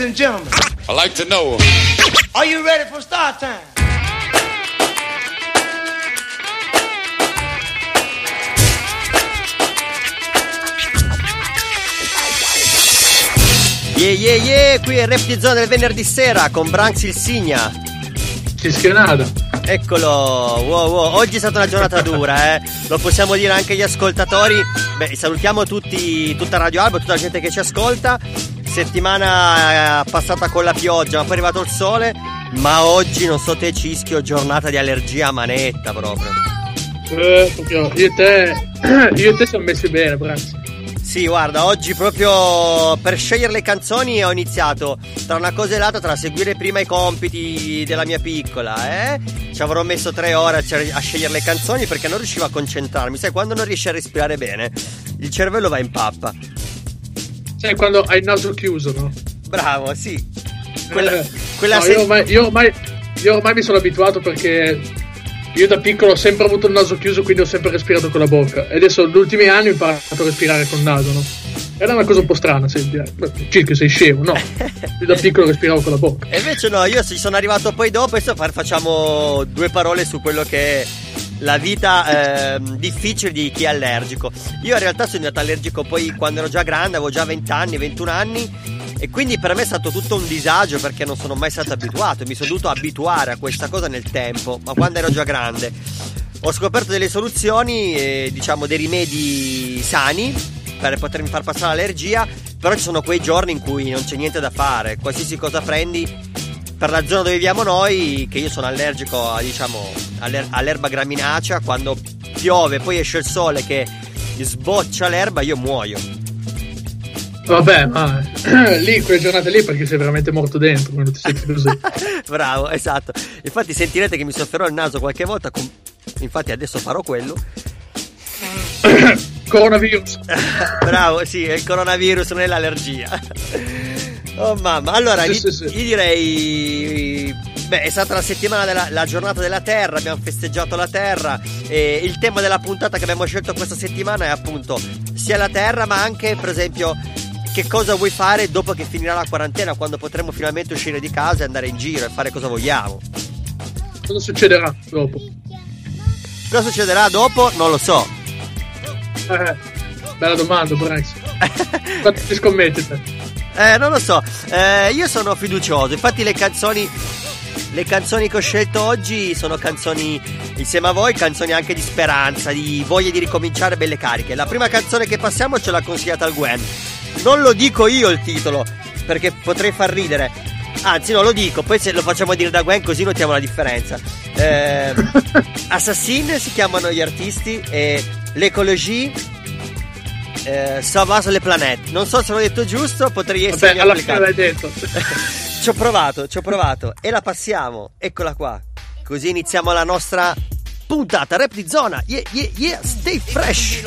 Ladies and gentlemen, I'd like to know them. Are you ready for start time? Yeah, yeah, yeah, qui è Rapdzona del venerdì sera con Branx il Signa. Cischionato. Eccolo, wow. Oggi è stata una giornata dura, lo possiamo dire anche agli ascoltatori. Beh, salutiamo tutti, tutta Radio Alba, tutta la gente che ci ascolta. Settimana passata con la pioggia, ma poi è arrivato il sole. Ma oggi, non so te Cischio, giornata di allergia a manetta proprio. Io e te siamo messi bene, grazie. Sì, guarda, oggi proprio per scegliere le canzoni ho iniziato tra una cosa e l'altra, tra seguire prima i compiti della mia piccola, Ci avrò messo 3 ore a scegliere le canzoni perché non riuscivo a concentrarmi. Sai, quando non riesci a respirare bene, il cervello va in pappa. Sai, quando hai il naso chiuso, no? Bravo, sì. Quella no, io ormai mi sono abituato perché io da piccolo ho sempre avuto il naso chiuso, quindi ho sempre respirato con la bocca. E adesso negli ultimi anni ho imparato a respirare col naso, no? Era una cosa un po' strana, senti. Cischio, sei scemo, no? Io da piccolo respiravo con la bocca. E invece no, io ci sono arrivato poi dopo e facciamo 2 parole su quello che è la vita difficile di chi è allergico. Io in realtà sono diventato allergico poi quando ero già grande, avevo già 20 anni, 21 anni. E quindi per me è stato tutto un disagio perché non sono mai stato abituato, mi sono dovuto abituare a questa cosa nel tempo, ma quando ero già grande ho scoperto delle soluzioni, diciamo dei rimedi sani per potermi far passare l'allergia, però ci sono quei giorni in cui non c'è niente da fare, qualsiasi cosa prendi per la zona dove viviamo noi, che io sono allergico all'erba graminacea, quando piove poi esce il sole che sboccia l'erba io muoio. Vabbè, ma lì, quelle giornate lì, perché sei veramente morto dentro, quando ti senti così. Bravo, esatto. Infatti sentirete che mi sofferò il naso qualche volta, infatti adesso farò quello. Coronavirus. Bravo, sì, è il coronavirus, non è l'allergia. Oh mamma, allora io direi, beh, è stata la settimana la giornata della Terra, abbiamo festeggiato la Terra e il tema della puntata che abbiamo scelto questa settimana è appunto sia la Terra, ma anche per esempio che cosa vuoi fare dopo che finirà la quarantena, quando potremo finalmente uscire di casa e andare in giro e fare cosa vogliamo. Cosa succederà dopo? Cosa succederà dopo? Non lo so. Bella domanda, Branx. Quanto ti scommetti te? Non lo so. Io sono fiducioso. Infatti le canzoni che ho scelto oggi sono canzoni insieme a voi, canzoni anche di speranza, di voglia di ricominciare, belle cariche. La prima canzone che passiamo ce l'ha consigliata al Gwen. Non lo dico io il titolo perché potrei far ridere. Anzi no, lo dico, poi se lo facciamo dire da Gwen così notiamo la differenza. Assassin si chiamano gli artisti e l'ecologie Savas le planète. Non so se l'ho detto giusto, potrei essere... Vabbè, alla fine l'hai detto. Ci ho provato e la passiamo. Eccola qua. Così iniziamo la nostra puntata Rapdzona. Yeah, yeah, yeah, stay fresh.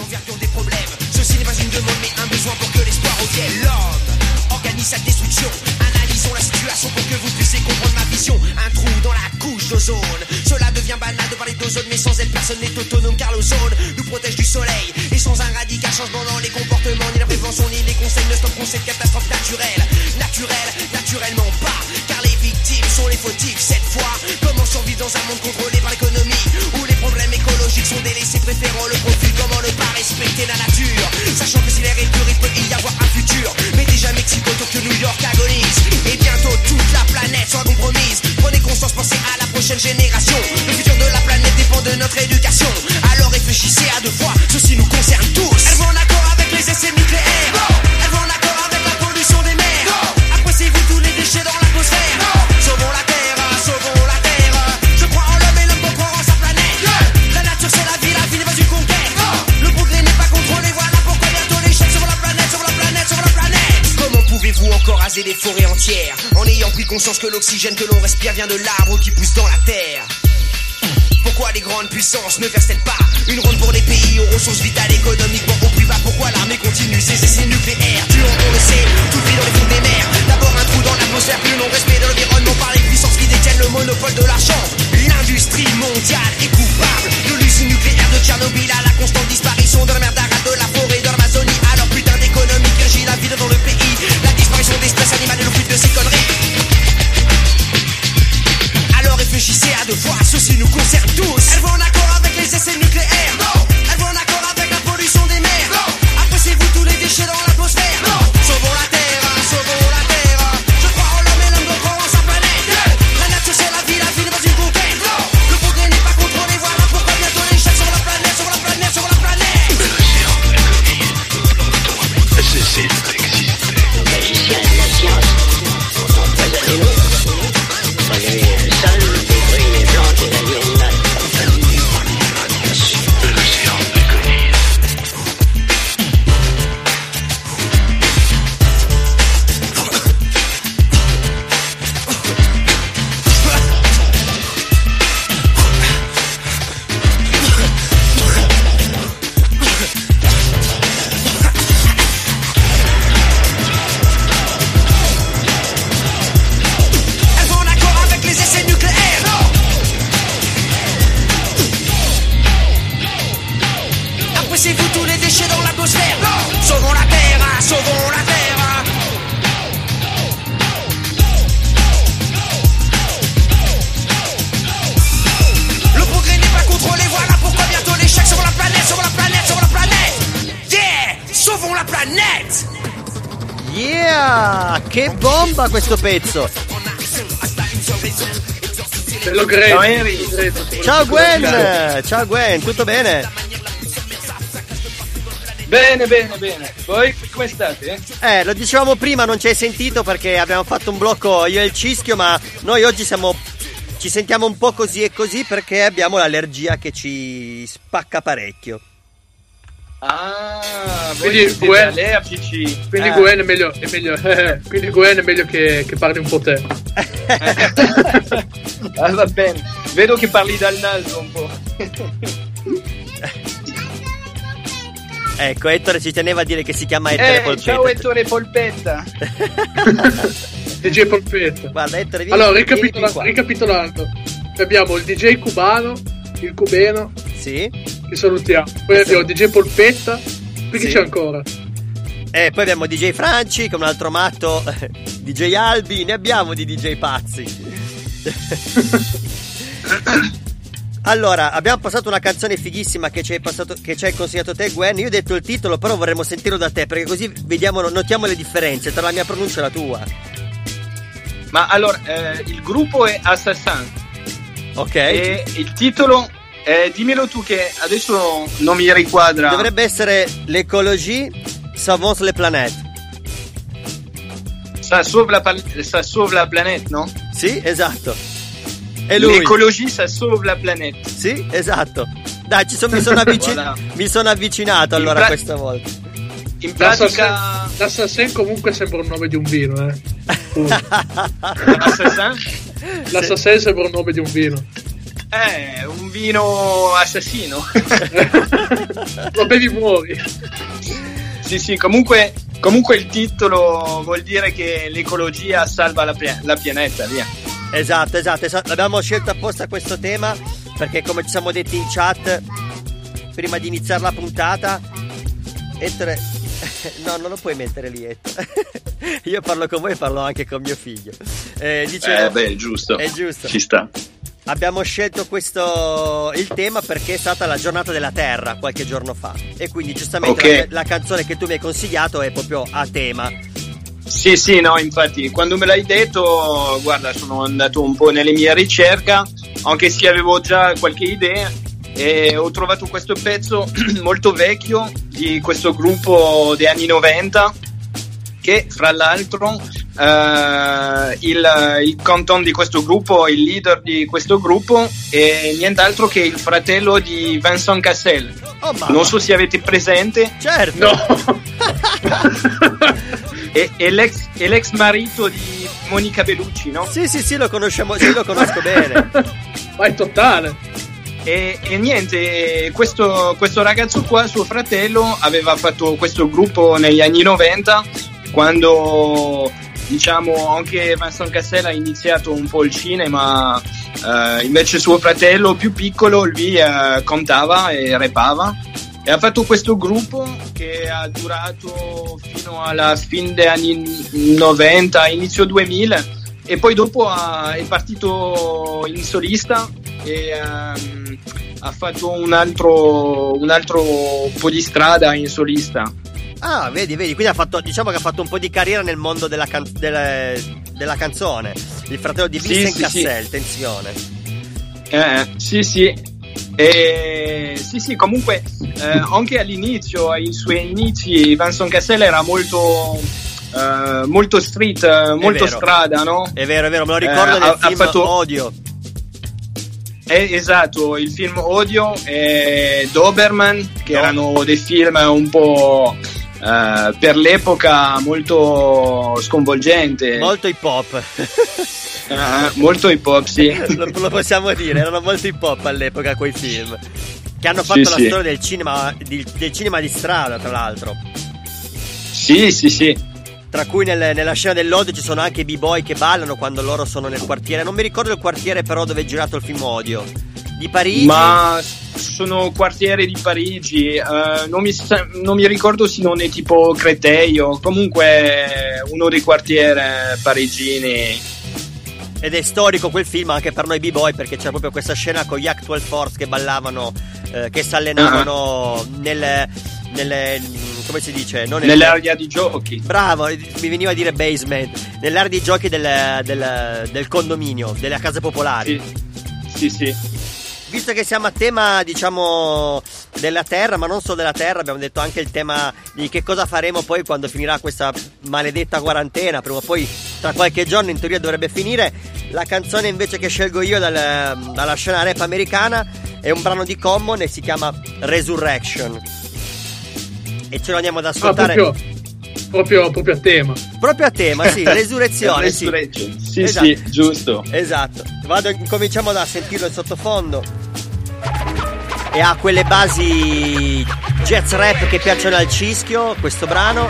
Ceci n'est pas une demande mais un besoin pour que l'espoir revienne. L'homme organise sa destruction. Analysons la situation pour que vous puissiez comprendre ma vision. Un trou dans la couche d'ozone. Cela devient banal de parler d'ozone mais sans elle personne n'est autonome car l'ozone nous protège du soleil. Et sans un radical changement dans les comportements, ni la prévention ni les conseils ne stopperont cette catastrophe naturelle. Naturellement pas, car les victimes sont les fautifs cette fois. Comment survivre dans un monde contrôlé par l'économie où les problèmes écologiques sont délaissés, préférant le profit? Comment ne pas respecter la nature, sachant que si l'air est pur, il peut y avoir un futur. Mais déjà Mexico, Tokyo, New York agonise. Et bientôt toute la planète sera compromise. Prenez conscience, pensez à la prochaine génération. Le futur de la planète dépend de notre éducation. Alors réfléchissez à 2 fois, ceci nous concerne tous. Elles vont en accord avec les essais nucléaires. Go. Elles vont en accord avec la pollution des mers. Go. Appréciez-vous tous les déchets dans l'atmosphère. Go. Sauvons la terre, sauvons la terre. Je crois en l'homme et l'homme comprend en sa planète. Go. La nature c'est la vie n'est pas une conquête. Go. Le progrès n'est pas contrôlé, voilà pourquoi bientôt l'échec sur la planète, sur la planète, sur la planète. Comment pouvez-vous encore raser des forêts entières en ayant pris conscience que l'oxygène que l'on respire vient de l'arbre qui pousse dans la terre? Pourquoi les grandes puissances ne versent-elles pas une ronde pour les pays aux ressources vitales économiquement au plus bas? Pourquoi l'armée continue ses essais nucléaires, tuant, on le sait, toute vie dans les fonds des mers? D'abord un trou dans l'atmosphère, puis le non-respect de l'environnement par les puissances qui détiennent le monopole de l'argent. L'industrie mondiale est coupable de l'usine nucléaire de Tchernobyl à la constante disparition de la mer d'Aral, de la forêt, de l'Amazonie. Alors putain d'économie qui régit la vie dans le pays, la disparition d'espèces animales et le flux de ces conneries. sempre esiste. Questo pezzo te lo credo. Ciao Henry, ciao Gwen, ciao Gwen, tutto bene? Bene, voi come state? Lo dicevamo prima, non ci hai sentito perché abbiamo fatto un blocco io e il Cischio, ma noi oggi ci sentiamo un po' così e così perché abbiamo l'allergia che ci spacca parecchio. Ah, quindi Gwen è meglio, quindi Gwen è meglio che parli un po' te. Ah, va bene, vedo che parli dal naso un po'. Ecco, Ettore ci teneva a dire che si chiama Ettore Polpetta. Ciao Ettore Polpetta. DJ Polpetta. Guarda, Ettore, vieni, allora ricapitolando, abbiamo il DJ cubano, il cubeno. Sì. Ti salutiamo. Poi abbiamo DJ Polpetta. Qui sì. C'è ancora. Poi abbiamo DJ Franci, come un altro matto. DJ Albi. Ne abbiamo di DJ pazzi. Allora, abbiamo passato una canzone fighissima che ci hai consigliato te, Gwen. Io ho detto il titolo, però vorremmo sentirlo da te, perché così vediamo, notiamo le differenze tra la mia pronuncia e la tua. Ma allora, il gruppo è Assassin. Ok. E il titolo... dimmelo tu che adesso non mi riquadra. Dovrebbe essere l'écologie sauve le planète. Ça sauve la planète, no? Sì, esatto. E lui. L'écologie ça sauve la planète. Sì, esatto. Dai, mi sono avvicinato allora questa volta. In pratica l'assassin comunque sembra un nome di un vino, eh. L'assassin sembra un nome di un vino. Un vino assassino. Lo bevi, muori. Sì, comunque il titolo vuol dire che l'ecologia salva la pianeta, via. Esatto, l'abbiamo scelto apposta questo tema perché, come ci siamo detti in chat prima di iniziare la puntata, Ettore, no, non lo puoi mettere lì, Ettore. Io parlo con voi e parlo anche con mio figlio. È giusto. Ci sta. Abbiamo scelto il tema perché è stata la giornata della Terra qualche giorno fa e quindi giustamente la canzone che tu mi hai consigliato è proprio a tema. Sì, no, infatti quando me l'hai detto, guarda, sono andato un po' nelle mie ricerche, anche se avevo già qualche idea, e ho trovato questo pezzo molto vecchio di questo gruppo degli anni 90 che fra l'altro il canton di questo gruppo, il leader di questo gruppo è nient'altro che il fratello di Vincent Cassel. Non so se avete presente. Certo. No. È l'ex marito di Monica Bellucci, no? Sì, lo conosciamo, sì, lo conosco bene. Ma è totale. E niente, questo ragazzo qua, suo fratello, aveva fatto questo gruppo negli anni 90 quando... Diciamo anche Vincent Cassel ha iniziato un po' il cinema, invece suo fratello più piccolo lui cantava e rappava e ha fatto questo gruppo che ha durato fino alla fine degli anni 90, inizio 2000 e poi dopo è partito in solista e ha fatto un altro po' di strada in solista. Ah, vedi, quindi ha fatto un po' di carriera nel mondo della canzone. Il fratello di Vincent Cassel, sì. Tensione. Sì. E sì, sì, comunque anche all'inizio, ai suoi inizi, Vincent Cassel era molto street, molto strada, no? È vero, me lo ricordo nel film fatto... Odio. Esatto, il film Odio e Doberman, che erano dei film un po' per l'epoca molto sconvolgente. Molto hip hop. Molto hip hop, sì. Lo possiamo dire, erano molto hip hop all'epoca quei film. Che hanno fatto la storia del cinema di strada, tra l'altro. Sì, sì, sì. Tra cui nella scena dell'Odio ci sono anche i b-boy che ballano quando loro sono nel quartiere. Non mi ricordo il quartiere però dove è girato il film Odio. Di Parigi? Ma sono quartieri di Parigi, non mi ricordo se non è tipo Creteio, comunque uno dei quartieri parigini. Ed è storico quel film anche per noi b-boy, perché c'era proprio questa scena con gli Actual Force che ballavano, che si allenavano come si dice? Nell'area di giochi. Bravo, mi veniva a dire basement. Nell'area di giochi del condominio, della casa popolare. Sì, sì, sì. Visto che siamo a tema, diciamo, della terra, ma non solo della terra, abbiamo detto anche il tema di che cosa faremo poi quando finirà questa maledetta quarantena. Prima o poi, tra qualche giorno, in teoria dovrebbe finire. La canzone invece che scelgo io dalla scena rap americana è un brano di Common e si chiama Resurrection. E ce lo andiamo ad ascoltare proprio a tema. Proprio a tema, sì, resurrezione. Resurrection. Sì, esatto. Sì, giusto. Esatto. Cominciamo da sentirlo in sottofondo. E ha quelle basi jazz rap che piacciono al Cischio, questo brano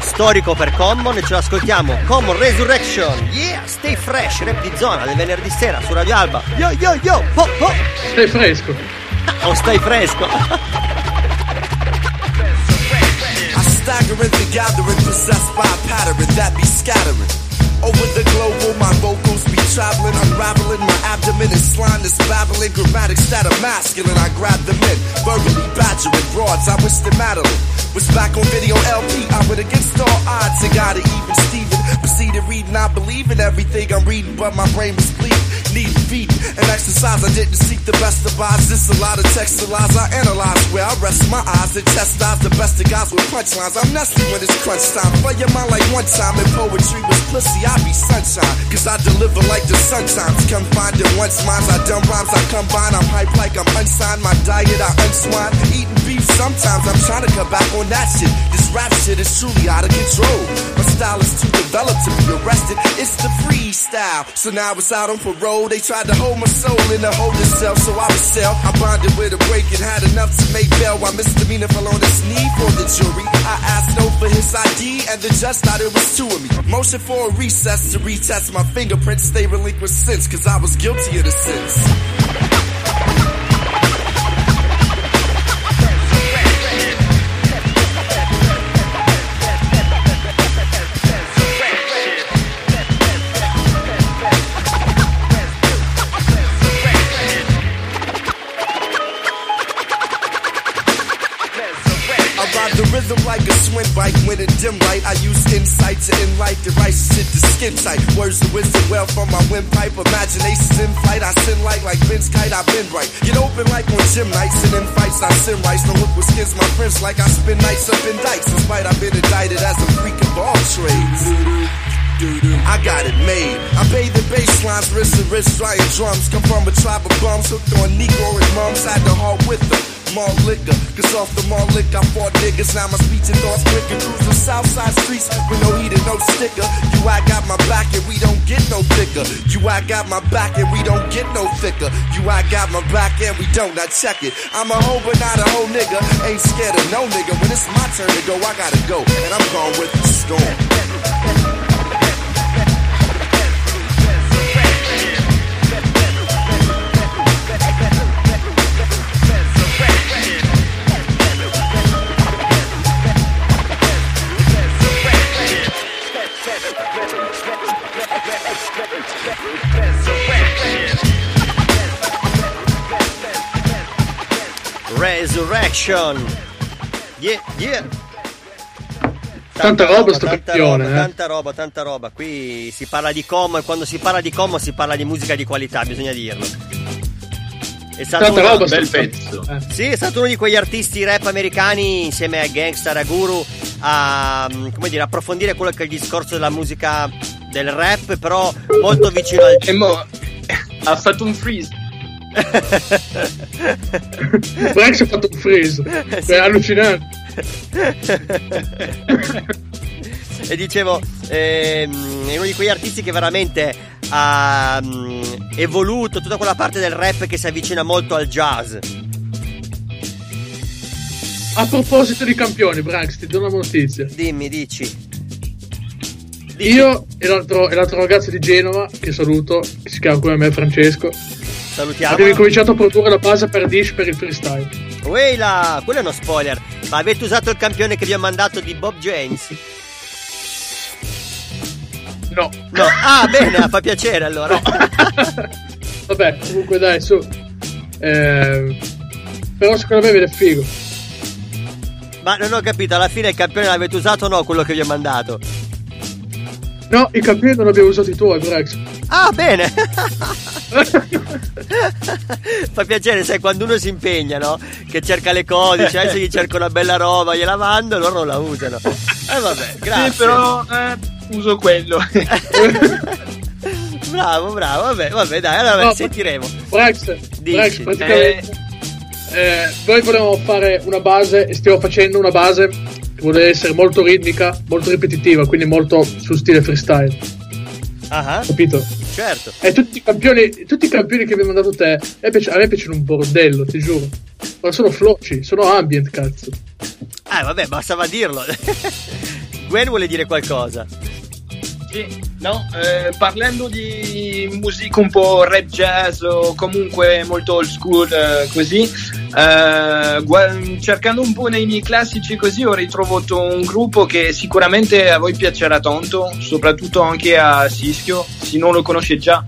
storico per Common, e ce lo ascoltiamo. Common Resurrection. Yeah, stay fresh, rap di zona del venerdì sera su Radio Alba. Yo yo yo, po po. Stai fresco. O stai fresco. Staggering the gathering, possessed by a pattern that be scattering. Over the global, my vocals be traveling, unraveling. My abdomen is slime that's babbling, grammatics that are masculine. I grab them in, verbally badgering broads. I wish them Madeline was back on video LP. I would against all odds, I gotta even Steven. Proceeded reading, I believe in everything I'm reading, but my brain was bleeding. Need feet and exercise, I didn't seek the best of odds. This a lot of textilize, I analyze where I rest my eyes and chastise the best of guys with punchlines. I'm nasty when it's crunch time, play your mind like one time. If poetry was pussy, I'd be sunshine, cause I deliver like the sun times. Come find it once, mines, I dumb rhymes, I combine. I'm hype like I'm unsigned, my diet I unswine. Eating beef sometimes, I'm trying to cut back on that shit. This rap shit is truly out of control. My style is too developed to be arrested, it's the freestyle. So now it's out on parole. They tried to hold my soul in a hole itself, so I was self. I bonded with a break and had enough to make bail. While misdemeanor fell on his knee for the jury, I asked no for his ID and the judge thought it was two of me. Motion for a recess to retest my fingerprints. They relinquished since, cause I was guilty of the sins. Like a swim bike when in dim light, I use insight to enlight the righteous shit to skin tight. Words of wisdom well from my windpipe, imaginations in flight. I sin like Vince Kite, I've been right. Get open like on gym nights and in fights I sin rights. No hook with skins, my friends like I spend nights up in dikes. In spite I've been indicted as a freak of all trades. I got it made. I bathe in basslines, wrist to wrist, drying drums. Come from a tribe of bums, hooked on Negro and mums. Had the heart with them, mall liquor. Cause off the mall liquor, I fought niggas. Now my speech and thoughts quicker. Cruising Southside streets with no heat and no sticker. You, I got my back and we don't get no thicker. You, I got my back and we don't get no thicker. You, I got my back and we don't, I check it. I'm a hoe but not a hoe nigga. Ain't scared of no nigga. When it's my turn to go, I gotta go. And I'm gone with the storm. Resurrection. Yeah, yeah. Tanta roba, sto campione. Qui si parla di Como e quando si parla di Como si parla di musica di qualità, bisogna dirlo. È stato un bel pezzo. Sì, è stato uno di quegli artisti rap americani insieme a Gangsta, a Guru, a, come dire, approfondire quello che è il discorso della musica del rap, però molto vicino al ha fatto un freeze. Branx ha fatto un freeze, sì. È allucinante. E dicevo, è uno di quegli artisti che veramente ha evoluto tutta quella parte del rap che si avvicina molto al jazz. A proposito di campioni, Branx, ti do una notizia. Dimmi, dici. Io e l'altro ragazzo di Genova, che saluto, che si chiama come me Francesco, salutiamo, abbiamo incominciato a produrre la base per Dish per il freestyle. Uela, quello è uno spoiler. Ma avete usato il campione che vi ho mandato di Bob James? No. Ah, bene, fa piacere allora. No. Vabbè, comunque dai, su. Però secondo me viene figo. Ma non ho capito, alla fine il campione l'avete usato o no, quello che vi ho mandato? No, il campione non l'abbiamo usato tu, Brax. Ah, bene. Fa piacere, sai, quando uno si impegna, no? Che cerca le cose, cioè se gli cerca una bella roba, gliela mando, loro non la usano. Vabbè, grazie. Sì, però uso quello. Bravo, vabbè, dai, allora no, sentiremo. Brax, praticamente noi volevamo fare una base e stiamo facendo una base che vuole essere molto ritmica, molto ripetitiva, quindi molto su stile freestyle. Ah, capito? Certo. E tutti i campioni che mi hai mandato te, a me piacciono un bordello, ti giuro. Ma sono flocci, sono ambient, cazzo. Ah, vabbè, bastava dirlo. Gwen vuole dire qualcosa? Sì, no, parlando di musica un po' rap jazz o comunque molto old school, cercando un po' nei miei classici così, ho ritrovato un gruppo che sicuramente a voi piacerà tanto, soprattutto anche a Cischio, se non lo conosce già,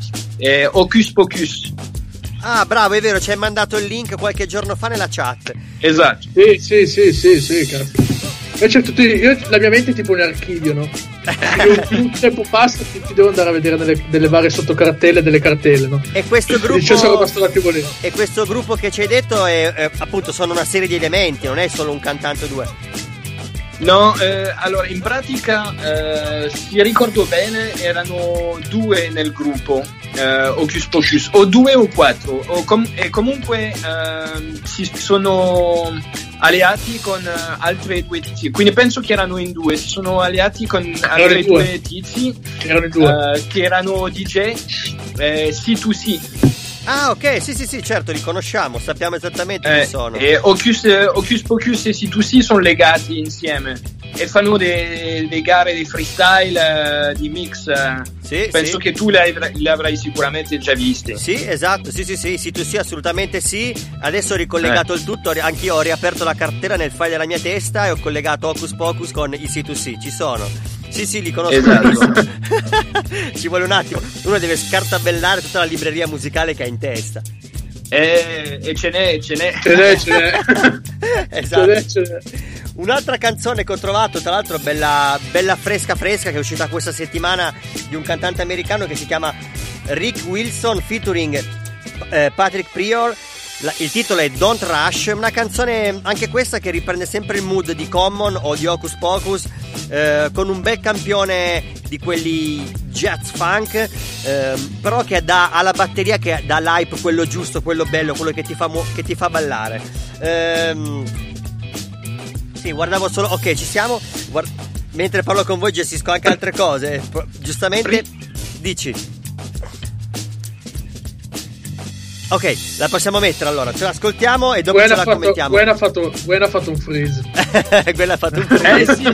Hocus Pocus. Ah, bravo, è vero, ci hai mandato il link qualche giorno fa nella chat. Esatto. Sì, cazzo. Io la mia mente è tipo un archivio, no? Più tempo passa, ti devo andare a vedere delle varie sottocartelle, delle cartelle, no? E questo gruppo che ci hai detto è appunto, sono una serie di elementi, non è solo un cantante o due. No, allora in pratica, se ricordo bene, erano due nel gruppo, Hocus Pocus, o due o quattro, e comunque si sono alleati con altre due tizi, quindi penso che erano in due, si sono alleati con altre due tizi che erano DJ C2C. Ah, ok, sì, certo, li conosciamo, sappiamo esattamente chi sono. E Hocus Pocus e C2C sono legati insieme e fanno delle gare di freestyle, di mix. Sì, penso che tu le avrai sicuramente già viste. Sì, esatto, sì, C2C assolutamente sì. Adesso ho ricollegato il tutto, anch'io ho riaperto la cartera nel file della mia testa e ho collegato Hocus Pocus con i C2C, ci sono. Sì, li conosco. Esatto. Ci vuole un attimo, uno deve scartabellare tutta la libreria musicale che ha in testa. E ce n'è. Esatto. Ce n'è. Un'altra canzone che ho trovato, tra l'altro, bella fresca, che è uscita questa settimana, di un cantante americano che si chiama Rick Wilson featuring Patrick Pryor. Il titolo è Don't Rush, una canzone anche questa che riprende sempre il mood di Common o di Hocus Pocus, con un bel campione di quelli jazz funk, però che dà alla batteria, che dà l'hype, quello giusto, quello bello, quello che ti fa ballare. Sì, guardavo solo, ok, ci siamo. Mentre parlo con voi gestisco anche altre cose, giustamente. Dici. Ok, la possiamo mettere allora, ce l'ascoltiamo e dopo commentiamo. Gwen ha fatto un freeze.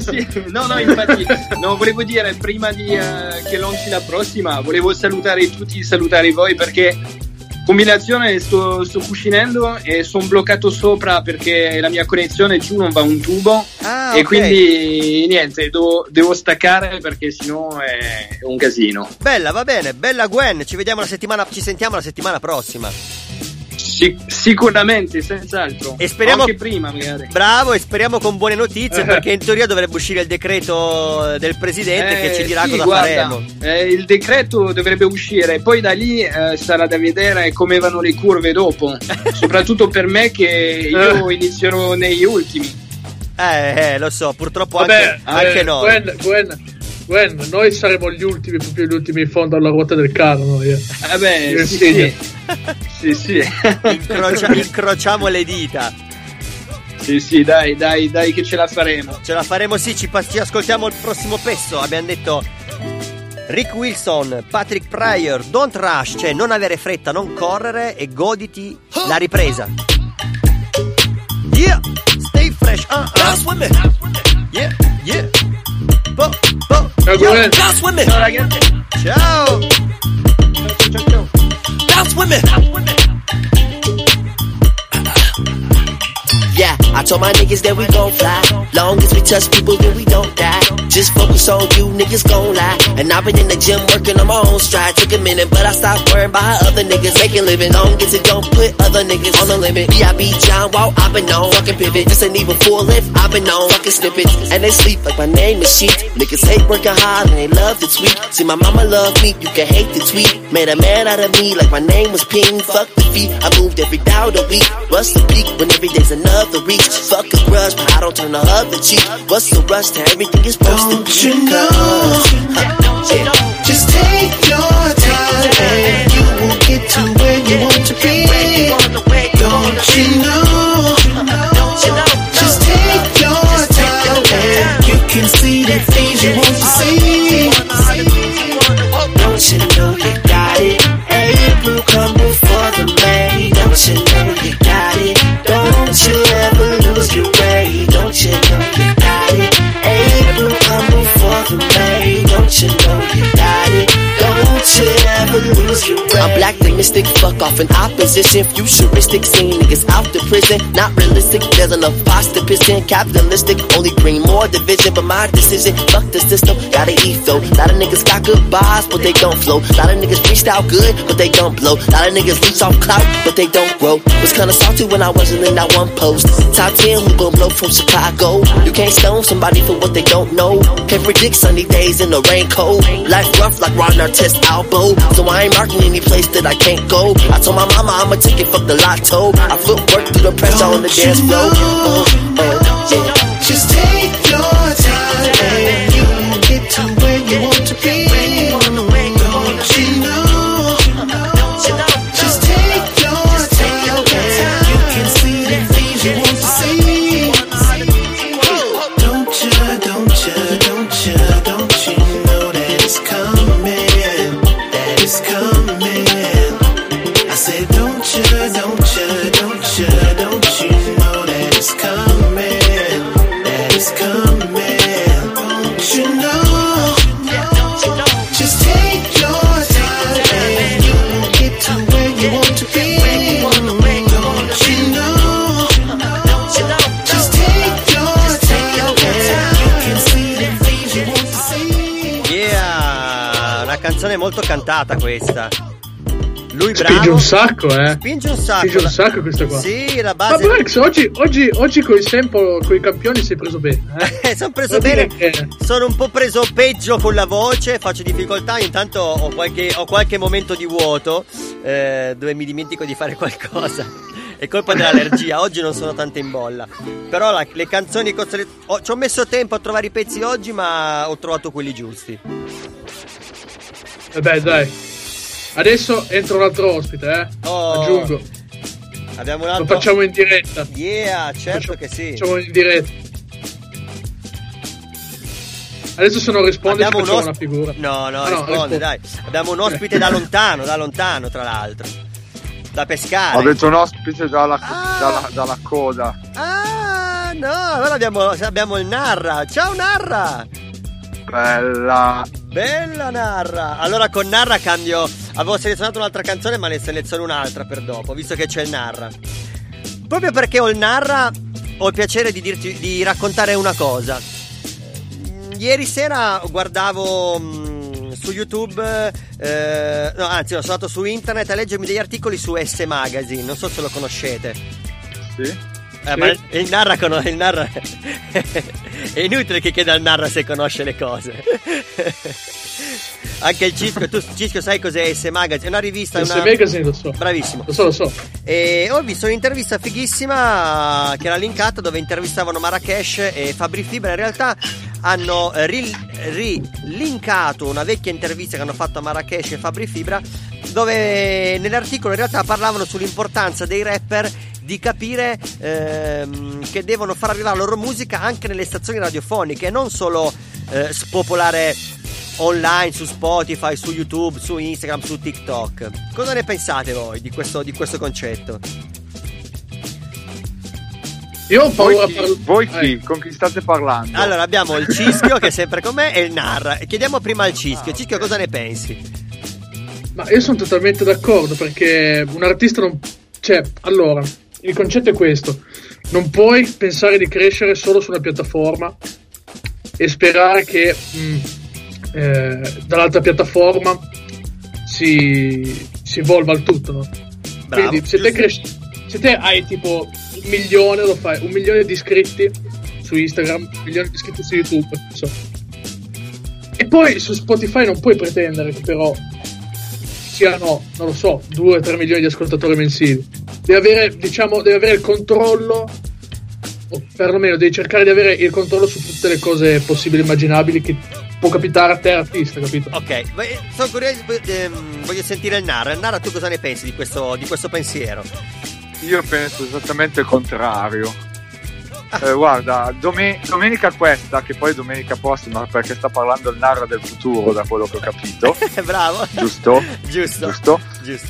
Sì. No, infatti, no, volevo dire, prima di che lanci la prossima, volevo salutare tutti, salutare voi, perché combinazione sto cucinando e sono bloccato sopra perché la mia connessione giù non va un tubo. Ah, e okay. Quindi niente, devo staccare perché sennò è un casino. Bella, va bene, bella Gwen, ci sentiamo la settimana prossima. Sicuramente, senz'altro. E speriamo anche prima, magari. Bravo, e speriamo con buone notizie, perché in teoria dovrebbe uscire il decreto del presidente che ci dirà cosa faremo. Il decreto dovrebbe uscire, poi da lì sarà da vedere come vanno le curve dopo, soprattutto per me che io inizierò negli ultimi. Lo so, purtroppo. Vabbè, anche no. Gwen, noi saremo gli ultimi, proprio gli ultimi in fondo alla ruota del carro. Noi. Vabbè, sì. Incrociamo le dita. Sì, dai, che ce la faremo. Ce la faremo, sì, ci ascoltiamo il prossimo pezzo. Abbiamo detto Rick Wilson, Patrick Pryor, Don't Rush, cioè non avere fretta, non correre e goditi la ripresa. Yeah, stay fresh, dance with me. Yeah, yeah. Bo. Yo, dance with me. Ciao ragazzi. Ciao. Dance with me. Yeah, I told my niggas that we gon' fly. Long as we touch people, then we don't die. Just focus on you, niggas gon' lie. And I've been in the gym working on my own stride. Took a minute, but I stopped worrying about how other niggas make a living. Long as it don't put other niggas on the limit. B.I.B. John Wall, I've been on. Fucking pivot, this ain't even full lift. I've been on, fucking snippets. And they sleep like my name is Sheet. Niggas hate working hard and they love to tweet. See, my mama love me, you can hate the tweet. Made a man out of me like my name was Ping. Fuck the feet, I moved every doubt a week. What's the peak when every day's another week? Fuck a grudge, but I don't turn the other cheek. What's the rush to everything is posted? Don't you know? Just take your time and you will get to where you want to be. Don't you know? Just take your time and you can see the things you want to see. Don't you know you got it? April come before the May. Don't you know you got it? Don't you ever lose your way. Don't you know you got it? April come before the May. Don't you know you got it? Don't you ever lose your way. I'm black, they mystic, fuck off in opposition. Futuristic, seeing niggas out the prison. Not realistic, there's enough pasta pissin'. Capitalistic, only bring more division. But my decision, fuck the system, gotta eat though. Lot of niggas got good vibes, but they don't flow. Lot of niggas freestyle good, but they don't blow. Lot of niggas reach off clout, but they don't grow. Was kinda salty when I wasn't in that one post. Top 10, who gon' blow from Chicago? You can't stone somebody for what they don't know. Can't predict sunny days in the rain cold. Life rough like Ron Artest elbow. So I ain't marking any place that I can't go. I told my mama I'ma take it, fuck the lotto. I footwork through the pressure on the dance floor. Just take your time and you will get to where you want to be. Don't you know? Just take your time and you can see the things you want to see. Don't you know that it's coming? That it's coming. I said, don't you know that it's coming? That it's coming. Don't you know? Just take your time and you will get to where you want to be. Don't you know? Just take your time and you can see the things you want to see. Yeah, una canzone molto cantata questa. Lui bravo, spinge un sacco questo qua. Sì, la base. Ma Branx oggi con il tempo, con i campioni si è preso bene. Sono un po' preso peggio con la voce, faccio difficoltà, intanto ho qualche momento di vuoto dove mi dimentico di fare qualcosa. È colpa dell'allergia, oggi non sono tanto in bolla. Però le canzoni ci ho messo tempo a trovare i pezzi oggi, ma ho trovato quelli giusti. Vabbè, dai. Adesso entra un altro ospite, aggiungo. Abbiamo un altro. Lo facciamo in diretta. Yeah, certo che sì. Facciamo in diretta. Adesso se non risponde abbiamo facciamo una figura. No, risponde, dai. Abbiamo un ospite da lontano, tra l'altro. Da pescare. Ho detto un ospite dalla coda. Ah, no, allora abbiamo il Narra. Ciao Narra! Bella Narra. Allora con Narra cambio. Avevo selezionato un'altra canzone, ma ne seleziono un'altra per dopo, visto che c'è il Narra. Proprio perché ho il Narra, ho il piacere di dirti, di raccontare una cosa. Ieri sera guardavo su YouTube, no, anzi, sono andato su internet a leggermi degli articoli su S Magazine, non so se lo conoscete. Sì. Ma il Narra è inutile che chieda al Narra se conosce le cose. Anche il Cischio, tu Cischio sai cos'è S Magazine? È una rivista. S Magazine, lo so. Bravissimo. Lo so. E ho visto un'intervista fighissima che era linkata, dove intervistavano Marracash e Fabri Fibra. In realtà hanno rilinkato una vecchia intervista che hanno fatto a Marracash e Fabri Fibra, dove nell'articolo in realtà parlavano sull'importanza dei rapper di capire che devono far arrivare la loro musica anche nelle stazioni radiofoniche, e non solo spopolare online su Spotify, su YouTube, su Instagram, su TikTok. Cosa ne pensate voi di questo concetto? Io ho paura. Voi chi? Con chi state parlando? Allora, abbiamo il Cischio che è sempre con me, e il Narra. E chiediamo prima al Cischio. Cischio, cosa ne pensi? Ma io sono totalmente d'accordo, perché un artista non... Cioè, allora, il concetto è questo: non puoi pensare di crescere solo su una piattaforma e sperare che dall'altra piattaforma si evolva il tutto, no? Bravo. Quindi se te hai tipo 1 milione, lo fai, 1 milione di iscritti su Instagram, 1 milione di iscritti su YouTube, so. E poi su Spotify non puoi pretendere che però siano, non lo so, 2-3 milioni di ascoltatori mensili. Deve avere il controllo, o perlomeno devi cercare di avere il controllo su tutte le cose possibili e immaginabili che può capitare a te artista, capito? Ok, sono curioso, voglio sentire il Nara. Nara, tu cosa ne pensi di questo pensiero? Io penso esattamente il contrario. Guarda, domenica questa, che poi domenica prossima, perché sta parlando il Narra del futuro, da quello che ho capito. Bravo. Giusto.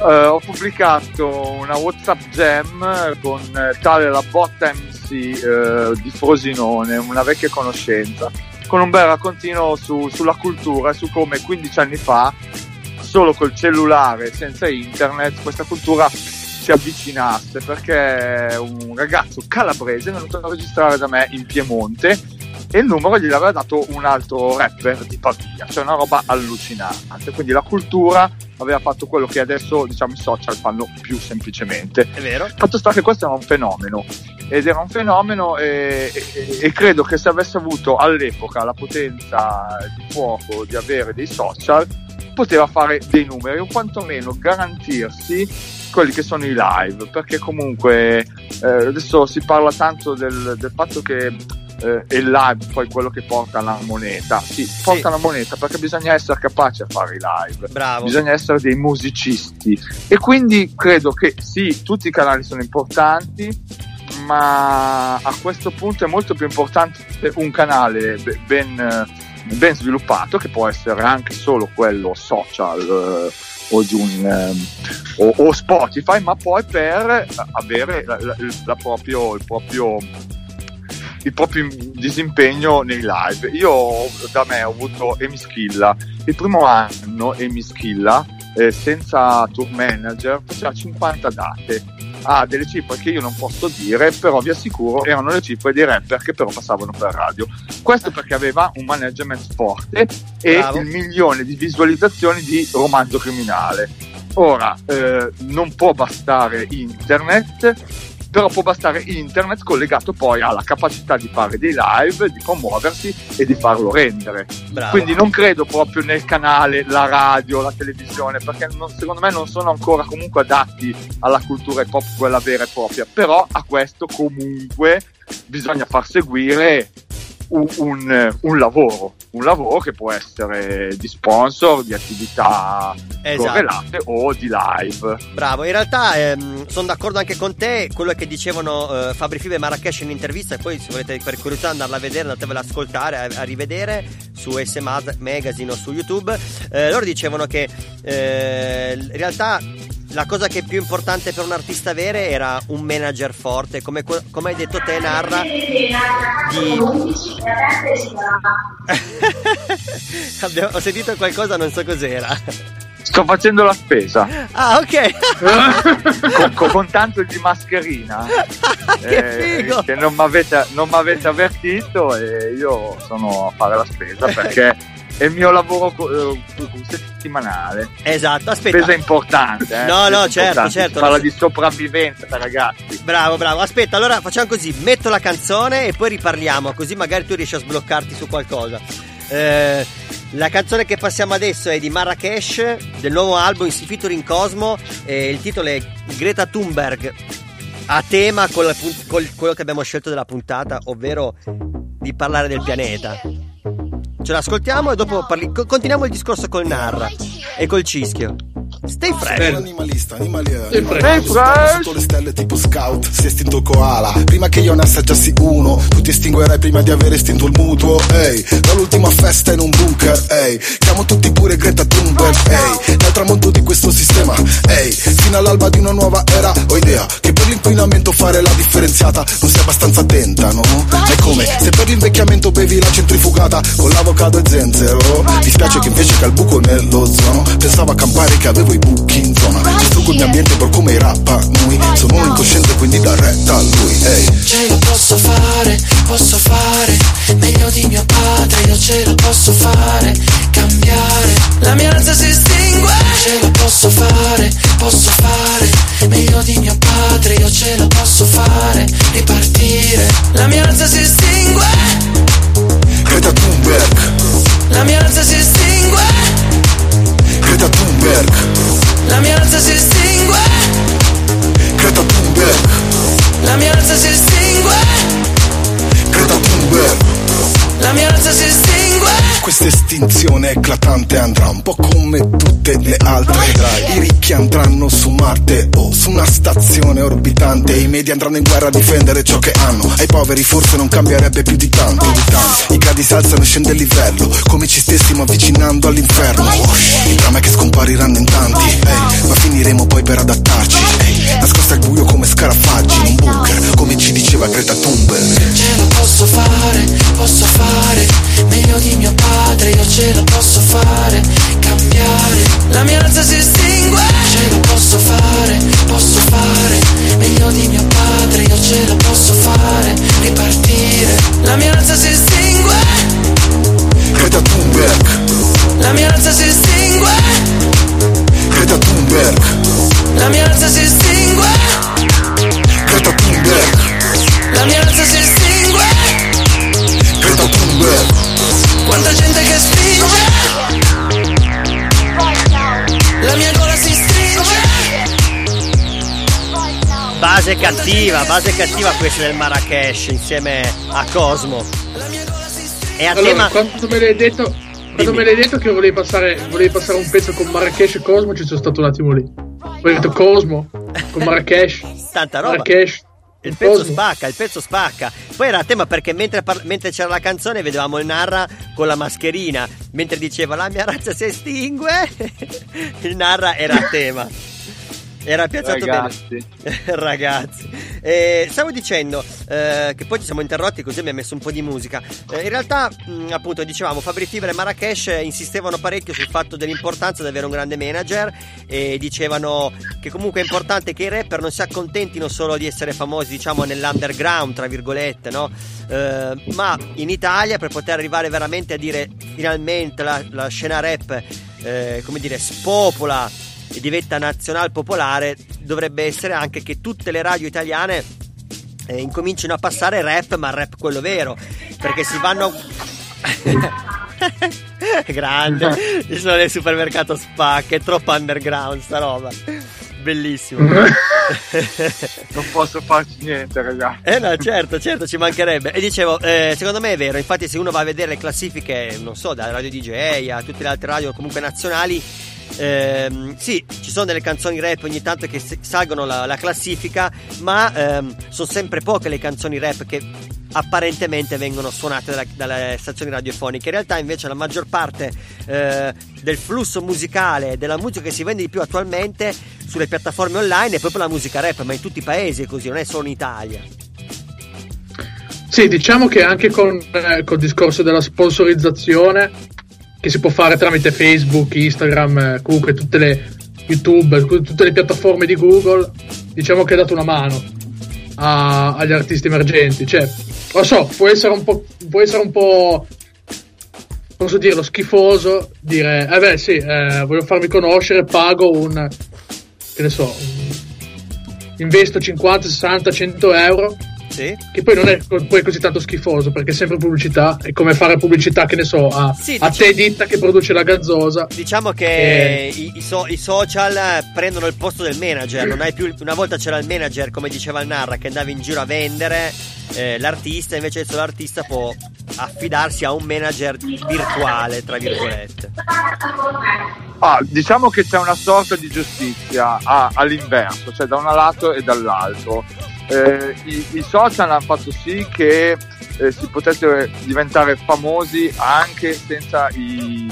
Ho pubblicato una WhatsApp Jam con tale la botta MC di Frosinone, una vecchia conoscenza, con un bel raccontino sulla cultura, su come 15 anni fa, solo col cellulare, senza internet, questa cultura ci avvicinasse, perché un ragazzo calabrese è venuto a registrare da me in Piemonte e il numero gliel'aveva dato un altro rapper di Pavia, cioè una roba allucinante. Quindi la cultura aveva fatto quello che adesso, diciamo, i social fanno più semplicemente. È vero. Fatto sta che questo era un fenomeno, e credo che se avesse avuto all'epoca la potenza di fuoco di avere dei social, poteva fare dei numeri, o quantomeno garantirsi quelli che sono i live, perché comunque adesso si parla tanto del fatto che il live poi quello che porta alla moneta. Sì. Porta la moneta, perché bisogna essere capaci a fare i live. Bravo. Bisogna essere dei musicisti, e quindi credo che sì, tutti i canali sono importanti, ma a questo punto è molto più importante un canale ben sviluppato, che può essere anche solo quello social, o Spotify, ma poi per avere il proprio disimpegno nei live. Io da me ho avuto Emischilla, il primo anno Emischilla senza tour manager faceva 50 date. Delle cifre che io non posso dire, però vi assicuro erano le cifre dei rapper che però passavano per radio. Questo perché aveva un management forte e il 1 milione di visualizzazioni di Romanzo Criminale. Ora, non può bastare internet, però può bastare internet collegato poi alla capacità di fare dei live, di promuoversi e di farlo rendere. Bravo. Quindi non credo proprio nel canale, la radio, la televisione, perché secondo me non sono ancora comunque adatti alla cultura hip hop, quella vera e propria. Però a questo comunque bisogna far seguire un lavoro che può essere di sponsor, di attività correlate o di live. Bravo, in realtà sono d'accordo anche con te. Quello che dicevano Fabri Fibra e Marracash in intervista, e poi se volete per curiosità andarla a vedere, andatevela ad ascoltare, a rivedere su S Magazine o su YouTube, loro dicevano che in realtà la cosa che è più importante per un artista avere era un manager forte, come hai detto te, Narra. Ho sentito qualcosa, non so cos'era. Sto facendo la spesa. Ah, ok. con tanto di mascherina. Che figo. Che non m'avete avvertito, e io sono a fare la spesa perché è il mio lavoro settimanale. Esatto, aspetta. Spesa importante, eh? No, no, certo. Parla di sopravvivenza, ragazzi. Bravo. Aspetta, allora facciamo così, metto la canzone e poi riparliamo, così magari tu riesci a sbloccarti su qualcosa. La canzone che passiamo adesso è di Marracash, del nuovo album featuring Cosmo, il titolo è Greta Thunberg, a tema con quello che abbiamo scelto della puntata, ovvero di parlare del pianeta. Ce l'ascoltiamo e dopo continuiamo il discorso col Narra e col Cischio. Stay fresh. Animalista, animaliera. Sotto le stelle tipo scout, si è estinto il koala. Prima che io ne assaggiassi uno, tu ti estinguerai prima di aver estinto il mutuo. Ehi, hey, dall'ultima festa in un bunker. Ehi, hey, siamo tutti pure Greta Thunberg. Ehi, hey, dal tramonto di questo sistema. Ehi, hey, fino all'alba di una nuova era. Ho idea che per l'inquinamento fare la differenziata non sei abbastanza attenta, no? È come se per l'invecchiamento bevi la centrifugata con l'avocado e zenzero. Mi spiace che invece che al buco nell'ozono pensavo a campare che avevo i buchi in zona. Distruggo il mio ambiente per come i rappa noi. Sono un incosciente quindi da retta a lui. Ehi, hey. Ce la posso fare meglio di mio padre. Io ce la posso fare, cambiare la mia razza si estingue. Ce la posso fare meglio di mio padre. Io ce la posso fare, ripartire la mia razza si estingue. Greta Thunberg, la mia razza si estingue. Greta Thunberg, la mia razza si estingue. Greta Thunberg, la mia razza si estingue. Greta Thunberg, la mia razza si estingue. Questa estinzione eclatante andrà un po' come tutte le altre. I ricchi andranno su Marte o su una stazione orbitante. I media andranno in guerra a difendere ciò che hanno. Ai poveri forse non cambierebbe più di tanto. I gradi si alzano e scende il livello, come ci stessimo avvicinando all'inferno. Il dramma è che scompariranno in tanti, ma finiremo poi per adattarci. Nascosti al buio come scarafaggi in un bunker, come ci diceva Greta Thunberg. Ce la posso fare, posso fare meglio di mio padre, io ce la posso fare, cambiare la mia razza si estingue. Ce la posso fare meglio di mio padre. Io ce la posso fare, ripartire la mia razza si estingue. Greta Thunberg, la mia razza si estingue. Greta Thunberg, la mia razza si estingue. Greta Thunberg, la mia razza si estingue. Greta Thunberg, quanta gente che spinge, la mia gola si stringe. Base cattiva questa del Marracash insieme a Cosmo. E a allora, tema... quando me l'hai detto che volevi passare un pezzo con Marracash e Cosmo, ci sono stato un attimo lì. Ho detto Cosmo con Marracash. Tanta roba. Marracash. Il pezzo spacca. Poi era a tema perché mentre c'era la canzone vedevamo il Narra con la mascherina, mentre diceva la mia razza si estingue. Il Narra era a tema. Era piazzato bene. Ragazzi, stavo dicendo che poi ci siamo interrotti, così mi ha messo un po' di musica. In realtà appunto dicevamo Fabri Fibra e Marracash insistevano parecchio sul fatto dell'importanza di avere un grande manager, e dicevano che comunque è importante che i rapper non si accontentino solo di essere famosi, diciamo nell'underground tra virgolette, no? Ma in Italia, per poter arrivare veramente a dire finalmente la scena rap come dire spopola e diventa nazional popolare, dovrebbe essere anche che tutte le radio italiane incomincino a passare rap, ma rap quello vero, perché si vanno grande, ci sono nel supermercato spacca, è troppo underground sta roba, bellissimo. Non posso farci niente, ragazzi. No, certo, ci mancherebbe. E dicevo, secondo me è vero, infatti se uno va a vedere le classifiche, non so, da Radio DJ a tutte le altre radio comunque nazionali, sì, ci sono delle canzoni rap ogni tanto che salgono la classifica, ma sono sempre poche le canzoni rap che apparentemente vengono suonate dalle stazioni radiofoniche. In realtà invece la maggior parte del flusso musicale, della musica che si vende di più attualmente sulle piattaforme online, è proprio la musica rap, ma in tutti i paesi è così, non è solo in Italia. Sì, diciamo che anche con il discorso della sponsorizzazione che si può fare tramite Facebook, Instagram, comunque tutte le YouTube, tutte le piattaforme di Google, diciamo che ha dato una mano agli artisti emergenti. Cioè, lo so, può essere un po' posso dirlo, schifoso, dire eh beh sì, voglio farmi conoscere, pago un, che ne so, investo 50, 60, 100 euro, sì, che poi non è poi così tanto schifoso, perché è sempre pubblicità, è come fare pubblicità, che ne so, a, sì, a Tè Ditta che produce la gazzosa. Diciamo che i social prendono il posto del manager, non hai più, una volta c'era il manager, come diceva il Narra, che andava in giro a vendere, l'artista invece adesso l'artista può affidarsi a un manager virtuale, tra virgolette. Ah, diciamo che c'è una sorta di giustizia all'inverso, cioè da un lato e dall'altro. I social hanno fatto sì che si potesse diventare famosi anche senza i